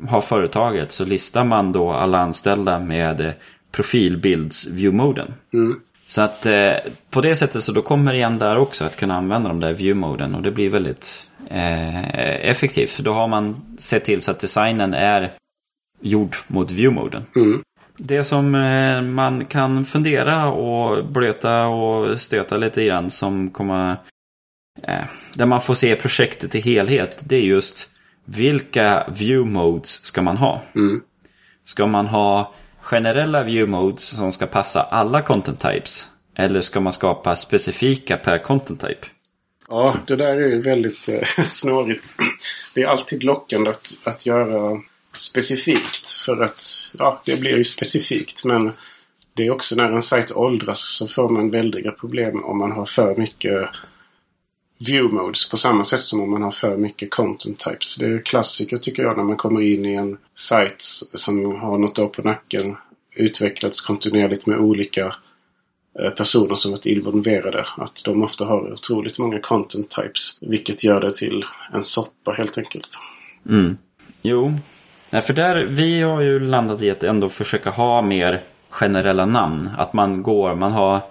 har företaget så listar man då alla anställda med eh, profilbilds-viewmoden. Mm. Så att eh, på det sättet så då kommer det igen där också att kunna använda de där viewmoden, och det blir väldigt eh, effektivt. För då har man sett till så att designen är gjord mot viewmoden. Mm. Det som eh, man kan fundera och blöta och stöta lite grann som kommer... Där man får se projektet i helhet, det är just vilka viewmodes ska man ha? Mm. Ska man ha generella viewmodes som ska passa alla content types? Eller ska man skapa specifika per content type? Ja, det där är ju väldigt eh, snårigt. Det är alltid lockande att, att göra specifikt. För att, ja, det blir ju specifikt. Men det är också när en sajt åldras så får man väldiga problem om man har för mycket viewmodes. På samma sätt som om man har för mycket content types. Det är ju klassiker tycker jag när man kommer in i en sajt som har något då på nacken. Utvecklats kontinuerligt med olika personer som varit involverade, att de ofta har otroligt många content types, vilket gör det till en soppa helt enkelt. Mm. Jo, ja, för där vi har ju landat i att ändå försöka ha mer generella namn, att man går, man har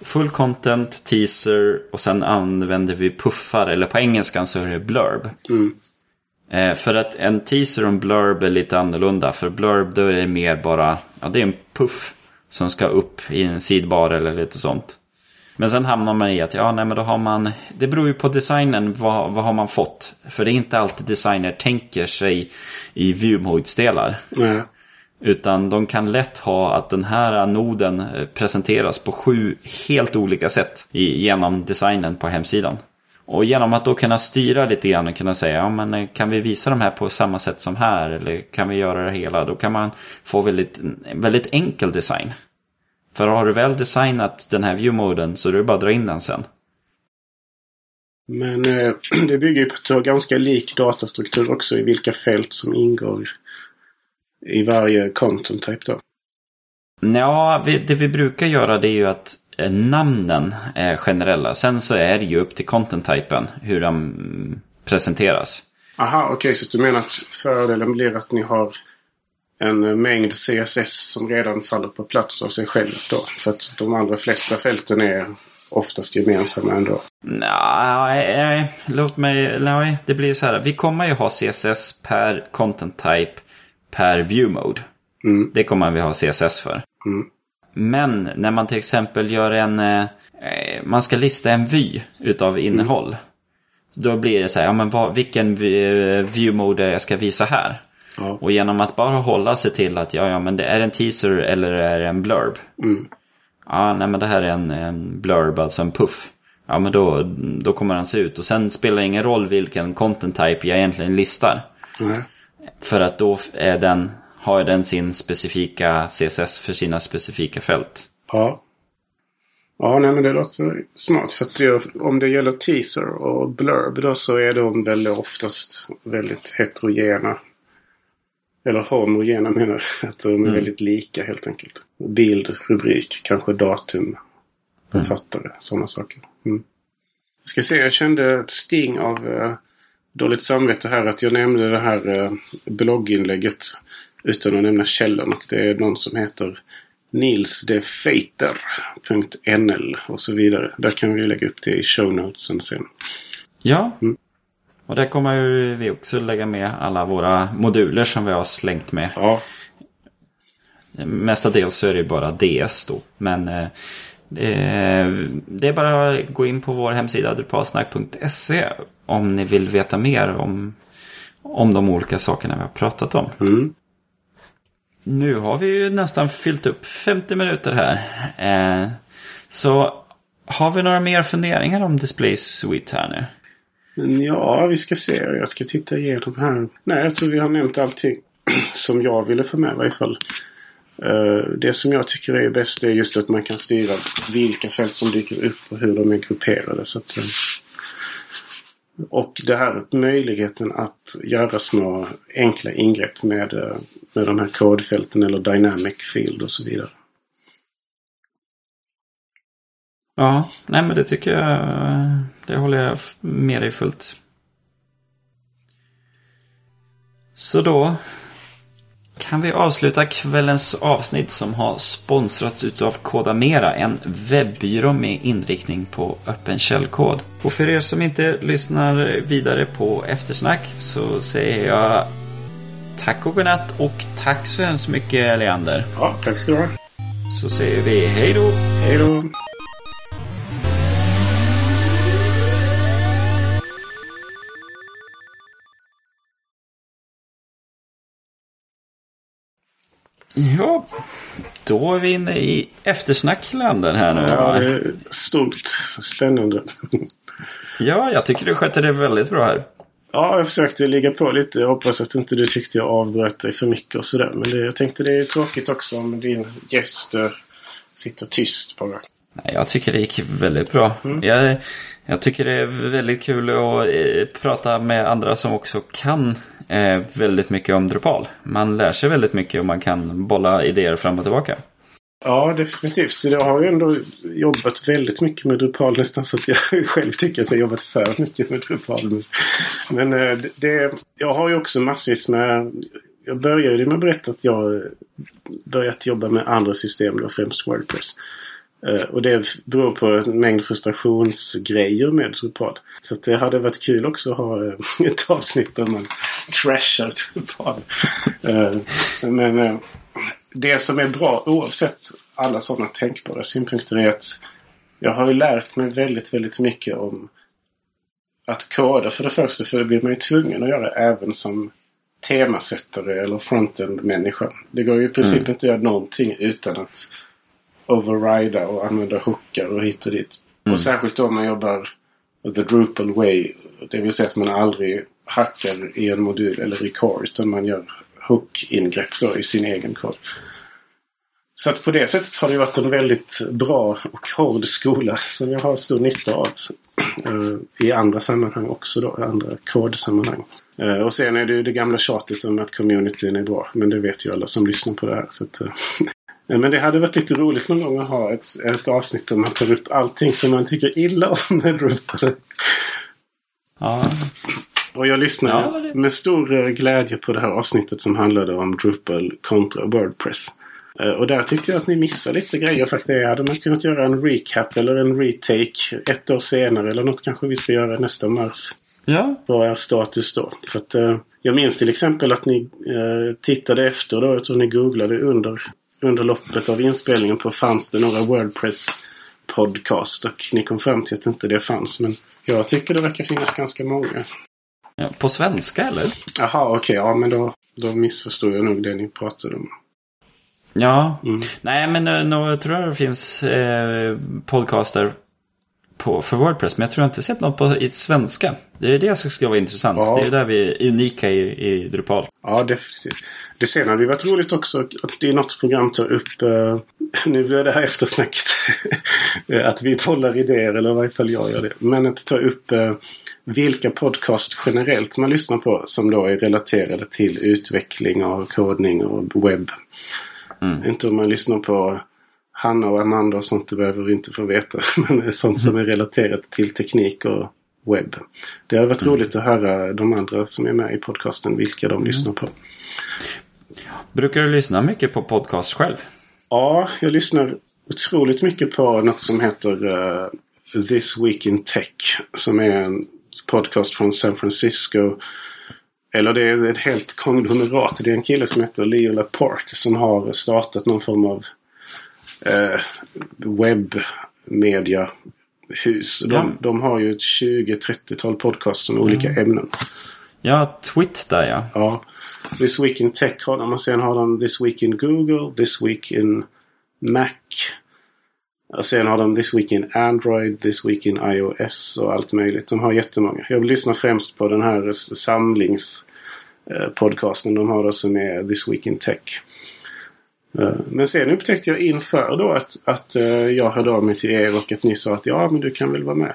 full content, teaser och sen använder vi puffar, eller på engelskan så är det blurb. Mm. Eh, för att en teaser och en blurb är lite annorlunda, för blurb då är det mer bara, ja, det är en puff som ska upp i en sidbar eller lite sånt. Men sen hamnar man i att ja, nej, men då har man, det beror ju på designen, vad, vad har man fått? För det är inte alltid designer tänker sig i viewmodes-delar. Mm. Utan de kan lätt ha att den här noden presenteras på sju helt olika sätt i, genom designen på hemsidan. Och genom att då kunna styra lite grann och kunna säga, ja, men kan vi visa de här på samma sätt som här? Eller kan vi göra det hela? Då kan man få väldigt, väldigt enkel design. För har du väl designat den här viewmoden så är det bara att dra in den sen. Men eh, det bygger ju på ganska lik datastruktur också i vilka fält som ingår i varje content type då. Ja, vi, det vi brukar göra det är ju att namnen är generella. Sen så är det ju upp till content-typen hur de presenteras. Aha, okej. Okay, så du menar att fördelen blir att ni har en mängd C S S som redan faller på plats av sig själv då? För att de allra flesta fälten är oftast gemensamma ändå. Nej, låt mig... Nej, det blir så här. Vi kommer ju ha C S S per content-type per view-mode. Mm. Det kommer vi ha C S S för. Mm. Men när man till exempel gör en eh, man ska lista en vy utav innehåll. Mm. Då blir det så här, ja, men vad, vilken viewmode jag ska visa här. Ja. Och genom att bara hålla sig till att ja, ja, men det är en teaser eller är det en blurb. Mm. Ja, nej, men det här är en, en blurb, alltså en puff. Ja, men då, då kommer den se ut. Och sen spelar det ingen roll vilken content type jag egentligen listar. Mm. För att då är den har den sin specifika C S S för sina specifika fält. Ja. Ja, nej, men det låter smart. För att jag, om det gäller teaser och blurb då, så är de väl oftast väldigt heterogena. Eller homogena menar jag. Att de är mm. väldigt lika helt enkelt. Bild, rubrik, kanske datum, författare, mm. sådana saker. Mm. Jag ska se, jag kände ett sting av eh, dåligt samvete här. Att jag nämnde det här eh, blogginlägget utan att nämna källan, och det är någon som heter nilsdefater punkt n l och så vidare. Där kan vi lägga upp det i show notesen sen. Ja, mm. och där kommer vi också lägga med alla våra moduler som vi har slängt med. Ja. Mestadels så är det bara D S då, men det är, det är bara att gå in på vår hemsida drupalsnack punkt se om ni vill veta mer om, om de olika sakerna vi har pratat om. Mm. Nu har vi ju nästan fyllt upp femtio minuter här. Eh, så har vi några mer funderingar om Display Suite här nu? Ja, vi ska se. Jag ska titta igenom här. Nej, jag tror vi har nämnt allting som jag ville få med i varje fall. Eh, det som jag tycker är bäst är just att man kan styra vilka fält som dyker upp och hur de är grupperade. Så att, eh, och det här möjligheten att göra små enkla ingrepp med, med de här kodfälten eller dynamic field och så vidare. Ja, nej, men det tycker jag, det håller jag med dig fullt. Så då kan vi avsluta kvällens avsnitt som har sponsrats utav Kodamera, en webbyrå med inriktning på öppen källkod. Och för er som inte lyssnar vidare på eftersnack så säger jag tack och godnatt, och tack så hemskt mycket, Leander. Ja, tack ska du ha. Så säger vi hej då. Hej då. Ja, då är vi inne i eftersnacklanden här nu. Ja, det är stort. Spännande. Ja, jag tycker du skötte det väldigt bra här. Ja, jag försökte ligga på lite. Jag hoppas att inte du tyckte jag avbröt dig för mycket och sådär. Men det, jag tänkte det är tråkigt också om din gäst sitter tyst på mig. Nej, jag tycker det gick väldigt bra. Mm. Jag, jag tycker det är väldigt kul att eh, prata med andra som också kan eh, väldigt mycket om Drupal. Man lär sig väldigt mycket och man kan bolla idéer fram och tillbaka. Ja, definitivt. Så jag har ju ändå jobbat väldigt mycket med Drupal nästan så att jag själv tycker att jag har jobbat för mycket med Drupal. Men eh, det, jag har ju också massvis med... Jag började med att berätta att jag börjat jobba med andra system, då främst WordPress. Och det beror på en mängd frustrationsgrejer med Drupal. Så det hade varit kul också att ha ett avsnitt där man trashar Drupal. Men det som är bra, oavsett alla sådana tänkbara synpunkter, är att jag har ju lärt mig väldigt, väldigt mycket om att koda. För det första, för det blir man ju tvungen att göra även som temasättare eller frontend-människa. Det går ju i princip mm. inte att göra någonting utan att overrida och använda hookar och hit och dit. Mm. Och särskilt om man jobbar the Drupal way, det vill säga att man aldrig hackar i en modul eller i core, utan man gör hook-ingrepp då i sin egen kod. Så att på det sättet har det varit en väldigt bra och hård skola som jag har stor nytta av i andra sammanhang också då, andra kodsammanhang. Och sen är det ju det gamla tjatet om att communityn är bra, men det vet ju alla som lyssnar på det här, så att men det hade varit lite roligt någon gång att ha ett, ett avsnitt där man tar upp allting som man tycker illa om med Drupal. Ja. Och jag lyssnade ja, det... med stor glädje på det här avsnittet som handlade om Drupal kontra WordPress. Och där tyckte jag att ni missade lite grejer faktiskt. Hade man kunnat göra en recap eller en retake ett år senare eller något, kanske vi ska göra nästa mars. Ja. Vad är status då? För att, jag minns till exempel att ni eh, tittade efter då, eftersom ni googlade under... under loppet av inspelningen på fanns det några WordPress-podcast och ni kom fram till att inte det fanns, men jag tycker det verkar finnas ganska många. Ja, på svenska eller? Jaha, okej, okay, ja men då, då missförstod jag nog det ni pratade om. Ja, mm. nej men no, jag tror det finns eh, podcaster på, för WordPress, men jag tror jag inte sett något på i svenska. Det är det som ska vara intressant. Ja. Det är där vi är unika i, i Drupal. Ja, definitivt. Det senare hade varit roligt också att det är något program tar upp, eh, nu blir det här eftersnacket, att vi bollar idéer, eller i varje fall jag gör det. Men att ta upp eh, vilka podcast generellt man lyssnar på som då är relaterade till utveckling och kodning och webb. Mm. Inte om man lyssnar på Hanna och Amanda och sånt, det behöver vi inte få veta, men sånt som är relaterat till teknik och webb. Det har varit mm. roligt att höra de andra som är med i podcasten, vilka de mm. lyssnar på. Brukar du lyssna mycket på podcast själv? Ja, jag lyssnar otroligt mycket på något som heter uh, This Week in Tech, som är en podcast från San Francisco. Eller det är ett helt konglomerat. Det är en kille som heter Leo Laporte som har startat någon form av uh, webbmediahus. De, ja. de har ju ett tjugo till trettiotal podcast om mm. olika ämnen. Ja, Twitter ja. Ja. This Week in Tech har de, och sen har de This Week in Google, This Week in Mac, och sen har de This Week in Android, This Week in iOS och allt möjligt. De har jättemånga. Jag lyssnar främst på den här samlingspodcasten de har då, som är This Week in Tech. Men sen upptäckte jag inför då att, att jag hörde av mig till er och att ni sa att ja, men du kan väl vara med.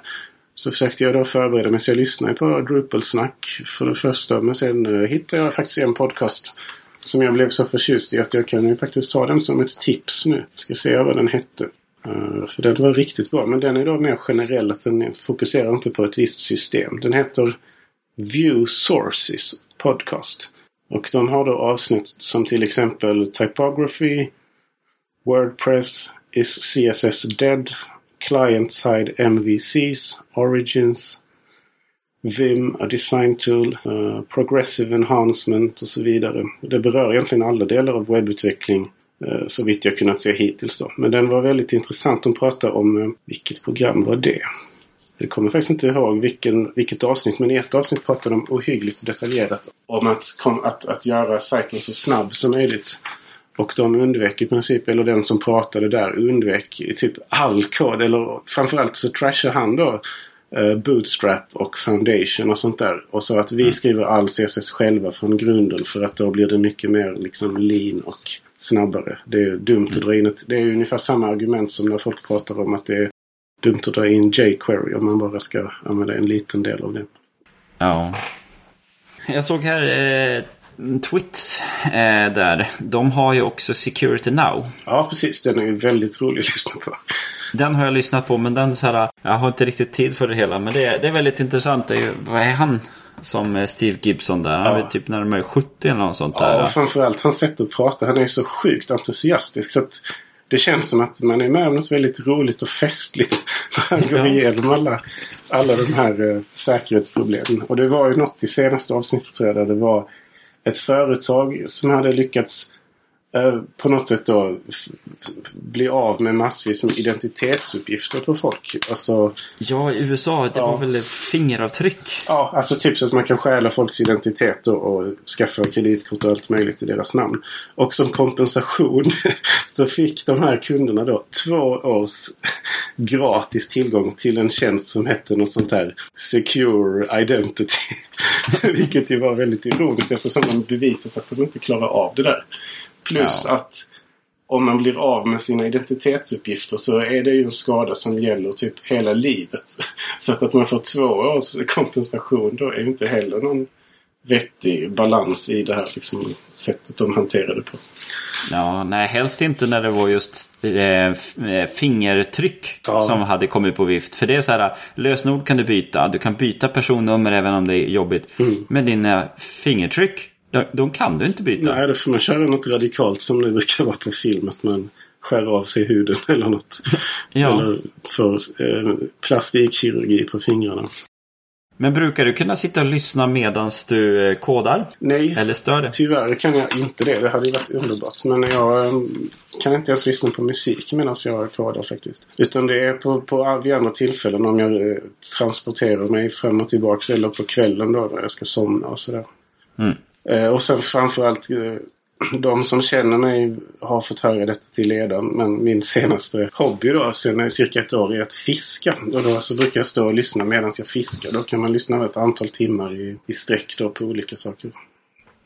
Så försökte jag då förbereda mig, så jag lyssnade på Drupalsnack för det första. Men sen hittade jag faktiskt en podcast som jag blev så förtjust i att jag kan ju faktiskt ta den som ett tips nu. Ska se vad den hette. För den var riktigt bra. Men den är då mer generell, att den fokuserar inte på ett visst system. Den heter View Sources Podcast. Och de har då avsnitt som till exempel typography, WordPress, is C S S dead, client-side M V Cs, origins, Vim, a design tool, uh, progressive enhancement och så vidare. Det berör egentligen alla delar av webbutveckling uh, så vitt jag kunnat se hittills då. Men den var väldigt intressant att prata om uh, vilket program var det? Jag kommer faktiskt inte ihåg vilken, vilket avsnitt, men i ett avsnitt pratade de ohyggligt detaljerat om att, kom, att, att göra sajten så snabb som möjligt Och de undvek i princip, eller den som pratade där undvek typ all kod, eller framförallt så trashar han då eh, Bootstrap och Foundation och sånt där. Och så att vi mm. skriver all C S S själva från grunden, för att då blir det mycket mer liksom lean och snabbare. Det är dumt mm. att dra in ett, det är ungefär samma argument som när folk pratar om att det är dumt att dra in jQuery om man bara ska använda en liten del av det. Ja. Jag såg här eh, Twit eh, där. De har ju också Security Now. Ja, precis. Den är ju väldigt rolig att lyssna på. Den har jag lyssnat på, men den så här, jag har inte riktigt tid för det hela. Men det, det är väldigt intressant. Det är ju, vad är han som Steve Gibson där? Han ja. är typ närmare sjuttio eller något sånt ja, där. Ja, framförallt hans sätt att prata. Han är ju så sjukt entusiastisk så att det känns som att man är med om något väldigt roligt och festligt när man går igenom alla, alla de här eh, säkerhetsproblemen. Och det var ju något i senaste avsnittet tror jag, där det var ett företag som hade lyckats eh, på något sätt då f- f- bli av med massvis med identitetsuppgifter på folk. Alltså, ja, i U S A, det ja. var väl fingeravtryck? Ja, alltså typ så att man kan stjäla folks identitet och, och skaffa kreditkort och allt möjligt i deras namn. Och som kompensation så fick de här kunderna då två års gratis tillgång till en tjänst som hette något sånt här Secure Identity. Vilket ju var väldigt ironiskt eftersom de bevisat att de inte klarar av det där. Plus ja. att om man blir av med sina identitetsuppgifter så är det ju en skada som gäller typ hela livet. Så att, att man får två års kompensation då är ju inte heller någon vettig balans i det här liksom, sättet de hanterade på. Ja, nej, helst inte när det var just eh, fingertryck ja. som hade kommit på vift. För det är så här, lösenord kan du byta. Du kan byta personnummer även om det är jobbigt. Mm. Men dina fingertryck, de, de kan du inte byta. Nej, då får man köra något radikalt som det brukar vara på film. Att man skär av sig huden eller något. ja. Eller för eh, plastikkirurgi på fingrarna. Men brukar du kunna sitta och lyssna medans du kodar? Nej, eller stör det? Tyvärr kan jag inte det. Det hade ju varit underbart. Men jag kan inte ens lyssna på musik medan jag kodar faktiskt. Utan det är på, på, vid andra tillfällen om jag transporterar mig fram och tillbaka eller på kvällen då när jag ska somna och sådär. Mm. Och sen framförallt de som känner mig har fått höra detta till ledaren, men min senaste hobby då, sen cirka ett år, är att fiska. Och då så brukar jag stå och lyssna medan jag fiskar. Då kan man lyssna ett antal timmar i, i sträck då på olika saker.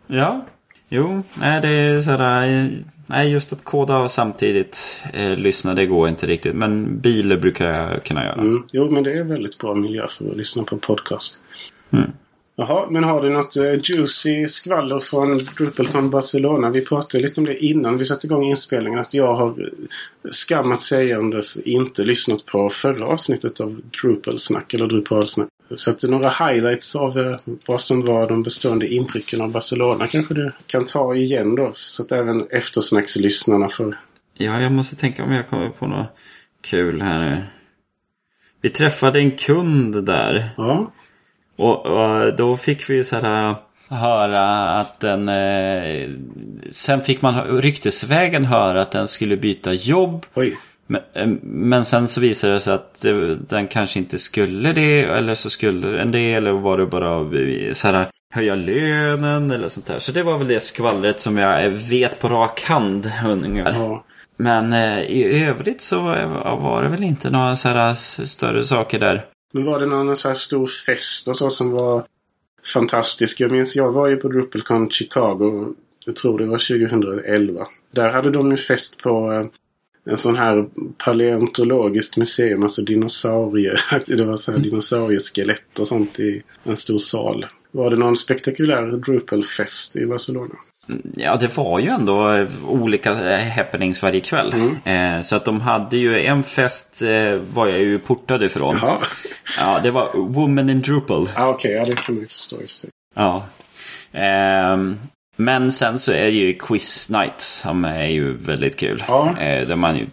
Ja, jo, nej, det är sådär, nej, just att koda och samtidigt eh, lyssna, det går inte riktigt. Men bilar brukar jag kunna göra. Mm, jo, men det är väldigt bra miljö för att lyssna på podcast. Mm. Jaha, men har du något juicy skvaller från DrupalCon Barcelona? Vi pratade lite om det innan vi satte igång inspelningen. Att jag har skammat sägandes inte lyssnat på förra avsnittet av Drupalsnack eller Drupalsnack. Så att några highlights av vad som var de bestående intrycken av Barcelona kanske du kan ta igen då. Så att även eftersnackslyssnarna får... Ja, jag måste tänka om jag kommer på något kul här nu. Vi träffade en kund där. Ja. Och, och då fick vi så här höra att den eh, sen fick man ryktesvägen höra att den skulle byta jobb. Oj. Men, men sen så visade det sig att den kanske inte skulle det, eller så skulle en del, eller var det bara så här höja lönen eller sånt där. Så det var väl det skvallret som jag vet på rak hand ungefär. Ja. Men eh, i övrigt så var det väl inte några så här större saker där. Men var det någon så här stor fest och så som var fantastisk? Jag minns, jag var ju på DrupalCon Chicago, jag tror det var tjugohundraelva. Där hade de ju fest på en sån här paleontologiskt museum, alltså dinosaurier. Det var så här dinosaurieskelett och sånt i en stor sal. Var det någon spektakulär Drupal-fest i Barcelona? Ja, det var ju ändå olika happenings varje kväll. Mm. Eh, så att de hade ju en fest eh, var jag ju portad ifrån. Jaha. Ja, det var Woman in Drupal. Ah, okej, okay. Ja, det kan man ju förstå i och för sig. Ja. Eh, men sen så är det ju Quiz Night som är ju väldigt kul. Ja. Eh, där man ju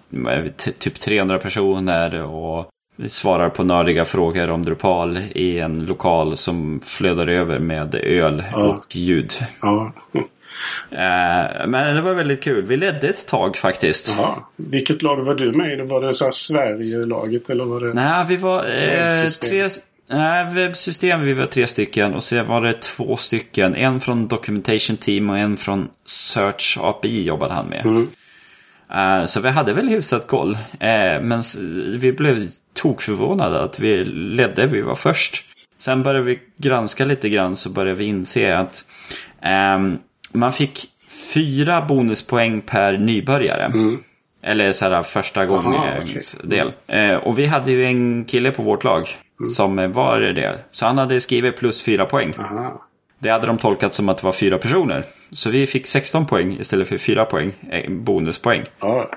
t- typ trehundra personer och svarar på nördiga frågor om Drupal i en lokal som flödar över med öl ja. och ljud. Ja. Uh, men det var väldigt kul. Vi ledde ett tag faktiskt. Aha. Vilket lag var du med i? Var det så här Sverige-laget eller var det? Nej, vi var eh, tre, Nej, webbsystem vi var tre stycken och sen var det två stycken. En från Documentation Team och en från Search A P I jobbade han med. Mm. Uh, så vi hade väl hyfsat koll. Uh, men vi blev tokförvånade att vi ledde, vi var först. Sen började vi granska lite grann, så började vi inse att um, man fick fyra bonuspoäng per nybörjare. Mm. Eller så här första gångens okay. del. Eh, och vi hade ju en kille på vårt lag mm. som var det. Så han hade skrivit plus fyra poäng. Aha. Det hade de tolkat som att det var fyra personer. Så vi fick sexton poäng istället för fyra poäng. Bonuspoäng. Ja.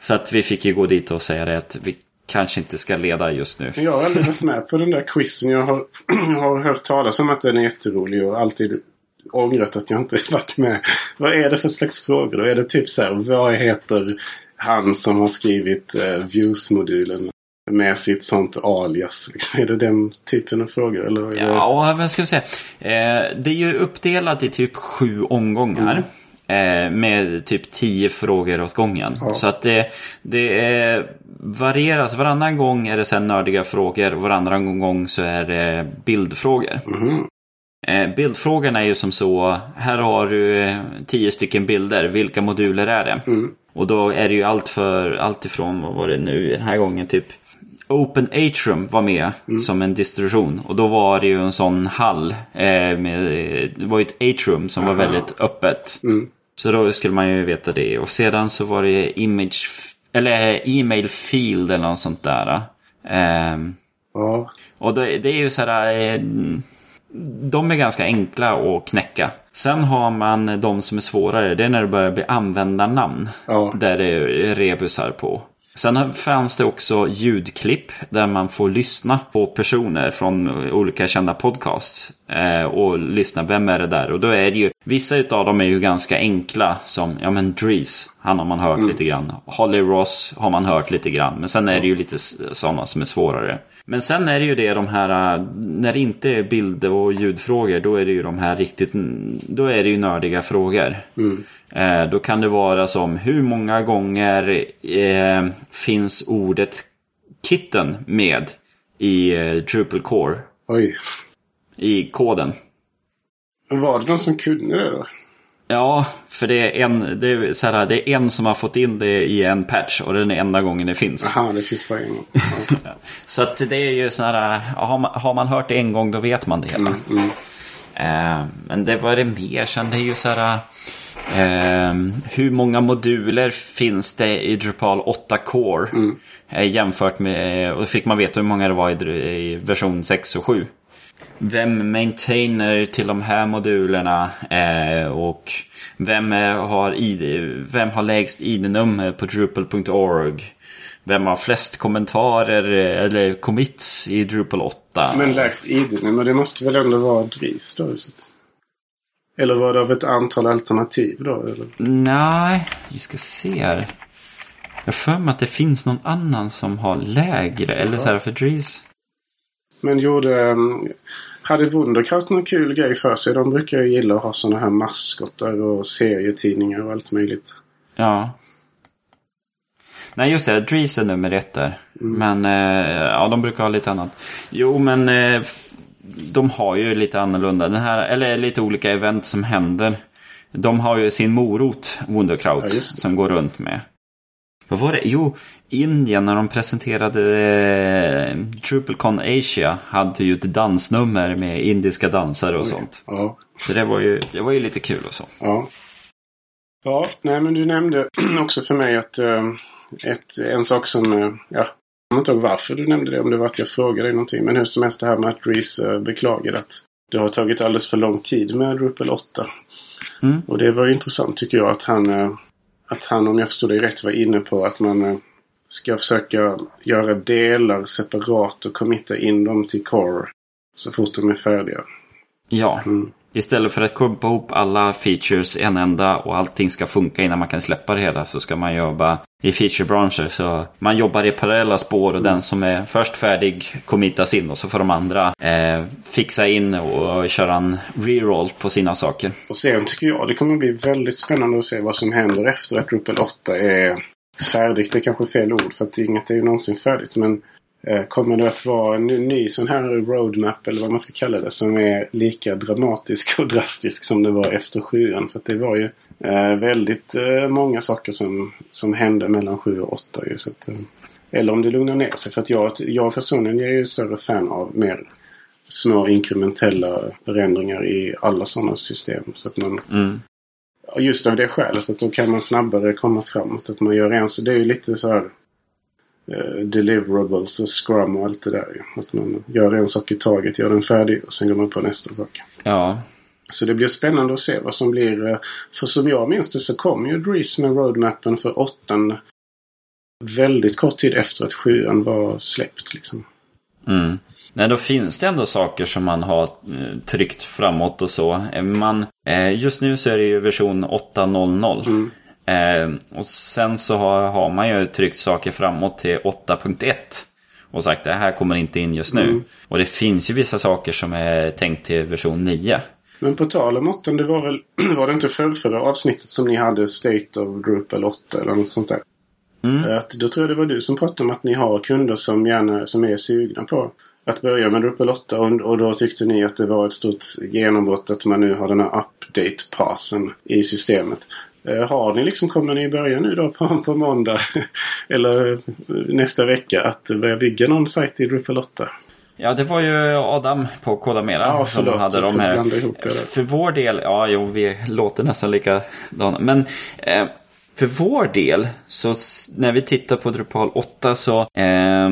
Så att vi fick ju gå dit och säga det att vi kanske inte ska leda just nu. Jag har aldrig varit med på den där quizen. Jag har, har hört talas om att den är jätterolig och alltid ångrat att jag inte varit med. Vad är det för slags frågor? Är det typ så här, vad heter han som har skrivit eh, Views-modulen med sitt sånt alias? Är det den typen av frågor? Eller det... Ja, vad ska vi säga? Eh, det är ju uppdelat i typ sju omgångar mm. eh, med typ tio frågor åt gången. Ja. Så att det, det är, varieras. Varannan gång är det sen nördiga frågor, varannan gång så är det bildfrågor. Mm. Bildfrågan är ju som så, här har du tio stycken bilder, vilka moduler är det? Mm. Och då är det ju allt för, allt ifrån, vad var det nu den här gången typ? Open Atrium var med mm. som en distribution, och då var det ju en sån hall, eh, med, det var ju ett atrium som Aha. var väldigt öppet. Mm. Så då skulle man ju veta det, och sedan så var det image, eller email field eller något sånt där. Eh, ja. Och då, det är ju så här... Eh, de är ganska enkla att knäcka. Sen har man de som är svårare. Det är när det börjar bli användarnamn ja. Där det är rebusar på. Sen fanns det också ljudklipp där man får lyssna på personer från olika kända podcasts och lyssna, vem är det där? Och då är det ju, vissa utav dem är ju ganska enkla, som, ja men Dries, han har man hört mm. lite grann. Holly Ross har man hört lite grann. Men sen är det ju lite sådana som är svårare. Men sen är det ju det, de här, när det inte är bild- och ljudfrågor, då är det ju de här riktigt, då är det ju nördiga frågor. Mm. Eh, då kan det vara som, hur många gånger eh, finns ordet kitten med i eh, Drupal Core? Oj. I koden. Var det någon som kunde det då? Ja, för det är, en, det, är så här, det är en som har fått in det i en patch, och det är den enda gången det finns. Aha, det finns bara en gång. Ja. Så att det är ju så här, har man, har man hört det en gång, då vet man det hela. Mm, mm. Eh, men det var det mer sen, det är ju så här, eh, hur många moduler finns det i Drupal åtta Core mm. eh, jämfört med, och fick man veta hur många det var i, i version sex och sju. Vem maintainer till de här modulerna eh, och vem, är, har I D, vem har lägst I D-nummer på drupal punkt org? Vem har flest kommentarer eller commits i Drupal åtta? Men lägst I D-nummer, det måste väl ändå vara Dries då? Eller var det av ett antal alternativ då? Eller? Nej, vi ska se här. Jag för mig att det finns någon annan som har lägre, eller ja. Så här för Dries. Men gjorde, hade Wunderkraut någon kul grej för sig? De brukar ju gilla att ha såna här maskotar och serietidningar och allt möjligt. Ja. Nej, just det, Dries är nummer ett där. Mm. Men ja, de brukar ha lite annat. Jo, men de har ju lite annorlunda den här, eller lite olika event som händer. De har ju sin morot Wunderkraut ja, som går runt med. Vad var det? Jo, Indien, när de presenterade eh, DrupalCon Asia, hade ju ett dansnummer med indiska dansare och sånt. Ja. Så det var ju, det var ju lite kul och så. Ja, ja nej, men du nämnde också för mig att eh, ett, en sak som, eh, ja, jag vet inte varför du nämnde det, om det var att jag frågade dig någonting, men hur som helst det här med att Dries eh, beklagade att det har tagit alldeles för lång tid med Drupal åtta. Mm. Och det var ju intressant tycker jag att han... Eh, Att han, om jag förstod det rätt, var inne på att man ska försöka göra delar separat och committa in dem till core så fort de är färdiga. Ja, mm. Istället för att klumpa ihop alla features en enda och allting ska funka innan man kan släppa det hela, så ska man jobba i featurebranscher. Så man jobbar i parallella spår och mm. den som är först färdig committas in, och så får de andra eh, fixa in och köra en reroll på sina saker. Och sen tycker jag det kommer bli väldigt spännande att se vad som händer efter att Drupal åtta är färdigt. Det är kanske fel ord, för att inget är ju någonsin färdigt, men Kommer det att vara en ny sån här roadmap eller vad man ska kalla det som är lika dramatisk och drastisk som det var efter sjuan? För att det var ju eh, väldigt eh, många saker som, som hände mellan sju och åtta. Ju, så att, eh, eller om det lugnar ner sig. För att jag, jag personligen är ju större fan av mer små inkrementella förändringar i alla sådana system. Så att man, mm. Just av det skälet att då kan man snabbare komma framåt. Att man gör en, så det är ju lite så här... deliverables och scrum och allt det där. Att man gör en sak i taget, gör den färdig och sen går man på nästa sak. Ja. Så det blir spännande att se vad som blir. För som jag minns det så kom ju Dries med roadmappen för åttan väldigt kort tid efter att sjuan var släppt. Liksom. Mm. Nej, då finns det ändå saker som man har tryckt framåt och så. Man, just nu så är det ju version åtta punkt noll punkt noll. Mm. Eh, och sen så har, har man ju tryckt saker framåt till åtta punkt ett och sagt det här kommer inte in just nu. Mm. Och det finns ju vissa saker som är tänkt till version nio. Men på tal om åtta, det var väl var det inte förra avsnittet som ni hade State of Drupal åtta eller något sånt där. Mm. Att, då tror jag det var du som pratade om att ni har kunder som gärna som är sugna på att börja med Drupal åtta och, och då tyckte ni att det var ett stort genombrott att man nu har den här update-pathen i systemet. Har ni liksom, kommer ni börja nu då på, på måndag eller nästa vecka att börja bygga någon sajt i Drupal åtta? Ja, det var ju Adam på Kodamera ja, som förlåt, hade de här. Ihop, för vår del, ja jo, vi låter nästan likadana. Men eh, för vår del, så när vi tittar på Drupal åtta så... Eh,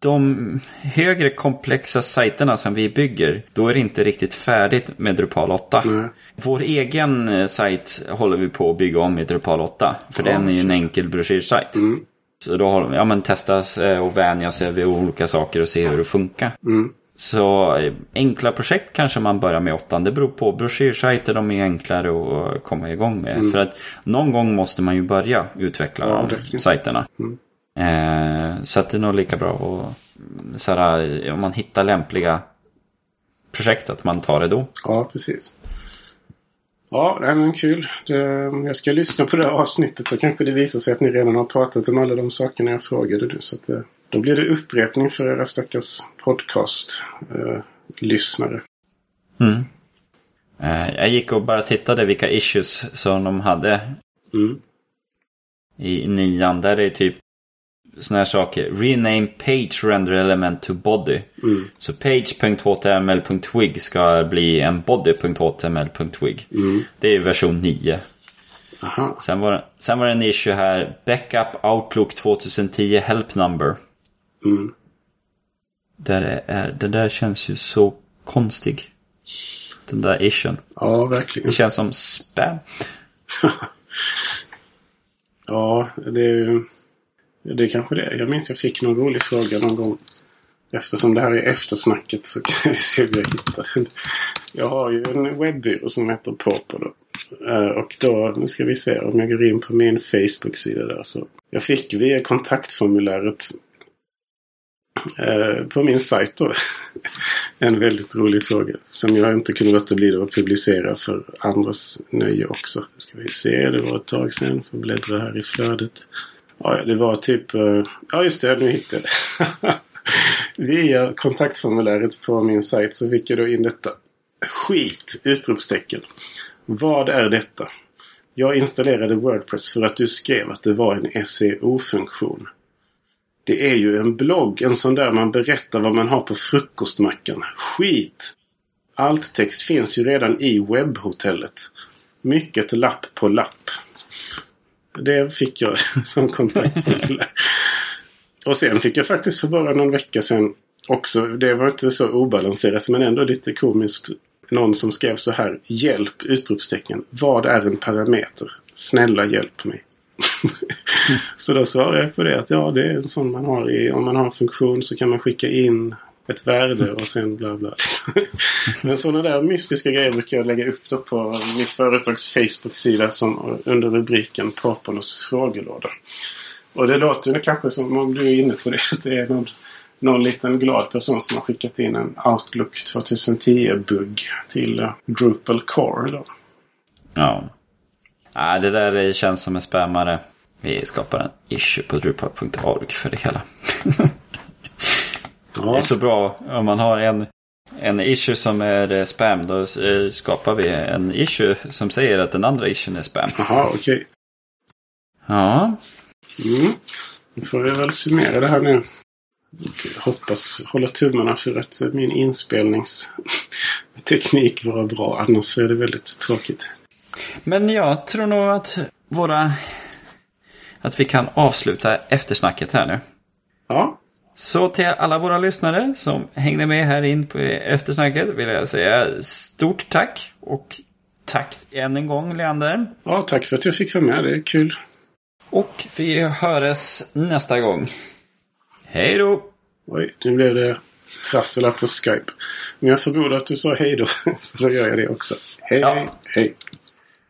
de högre komplexa sajterna som vi bygger, då är det inte riktigt färdigt med Drupal åtta. Nej. Vår egen sajt håller vi på att bygga om i Drupal åtta. För ja, den är ju en enkel broschyrsajt. Mm. Så då har de, ja men testas och vänja sig vid olika saker och se hur det funkar. Mm. Så enkla projekt kanske man börjar med åttan. Det beror på, broschyrsajter de är enklare att komma igång med. Mm. För att någon gång måste man ju börja utveckla ja, de definitivt. sajterna. Mm. Så att det är nog lika bra och så här, om man hittar lämpliga projekt att man tar det då. Ja, precis. Ja, det är nog kul. Jag ska lyssna på det här avsnittet och kanske det visar sig att ni redan har pratat om alla de sakerna jag frågade nu. Så att, då blir det upprepning för era stackars podcast-lyssnare. Mm. Jag gick och bara tittade vilka issues som de hade mm. i nian. Där är typ såna här saker. Rename page render element to body. Mm. Så page punkt h t m l punkt wig ska bli en body punkt h t m l punkt wig. Mm. Det är version nio. Aha. Sen var, sen var det en issue här. Backup Outlook tjugohundratio help number. Mm. Där är, det där känns ju så konstig. Den där issuen. Ja, verkligen. Det känns som spam. Ja, det är ju... Det är kanske det. Jag minns jag fick någon rolig fråga någon gång. Eftersom det här är eftersnacket så kan vi se hur jag hittar den. Jag har ju en webbyrå som heter Popo då. Och då, nu ska vi se om jag går in på min Facebook-sida där. Så jag fick via kontaktformuläret på min sajt då en väldigt rolig fråga som jag inte kunde låta bli att publicera för andras nöje också. Ska vi se, det var ett tag sedan. Får bläddra här i flödet. Ja, det var typ... Ja, just det, nu hittade jag det. Via kontaktformuläret på min sajt så fick jag då in detta. Skit! Utropstecken. Vad är detta? Jag installerade WordPress för att du skrev att det var en S E O-funktion. Det är ju en blogg, en sån där man berättar vad man har på frukostmackan. Skit! Allt text finns ju redan i webbhotellet. Mycket lapp på lapp. Det fick jag som kontaktformulär. Och sen fick jag faktiskt för bara någon vecka sedan också, det var inte så obalanserat men ändå lite komiskt, någon som skrev så här: hjälp! Utropstecken. Vad är en parameter? Snälla hjälp mig. Mm. Så då svarade jag på det att ja, det är en sån man har i, om man har en funktion så kan man skicka in ett värde och sen bla bla. Men sådana där mystiska grejer brukar jag lägga upp då på mitt företags Facebook-sida som under rubriken Papolos frågelåda. Och det låter ju kanske som om du är inne på det, att det är någon, någon liten glad person som har skickat in en Outlook tjugohundratio-bugg till uh, Drupal Core då. Ja. Ah, det där känns som en spammare. Vi skapar en issue på drupal punkt org för det hela. Ja. Det är så bra om man har en, en issue som är spam, då skapar vi en issue som säger att den andra issuen är spam. Jaha, okej. Okay. Ja. Mm. Nu får vi väl summera det här nu. Jag hoppas hålla tummarna för att min inspelningsteknik var bra, annars är det väldigt tråkigt. Men jag tror nog att våra att vi kan avsluta eftersnacket här nu. Ja. Så till alla våra lyssnare som hängde med här in på eftersnacket vill jag säga stort tack och tack än en gång, Leander. Ja, tack för att jag fick vara med, det är kul. Och vi hörs nästa gång. Hej då! Oj, nu blev det trassel på Skype. Men jag förmodar att du sa hej då, så då gör jag det också. Hej, ja. hej, hej.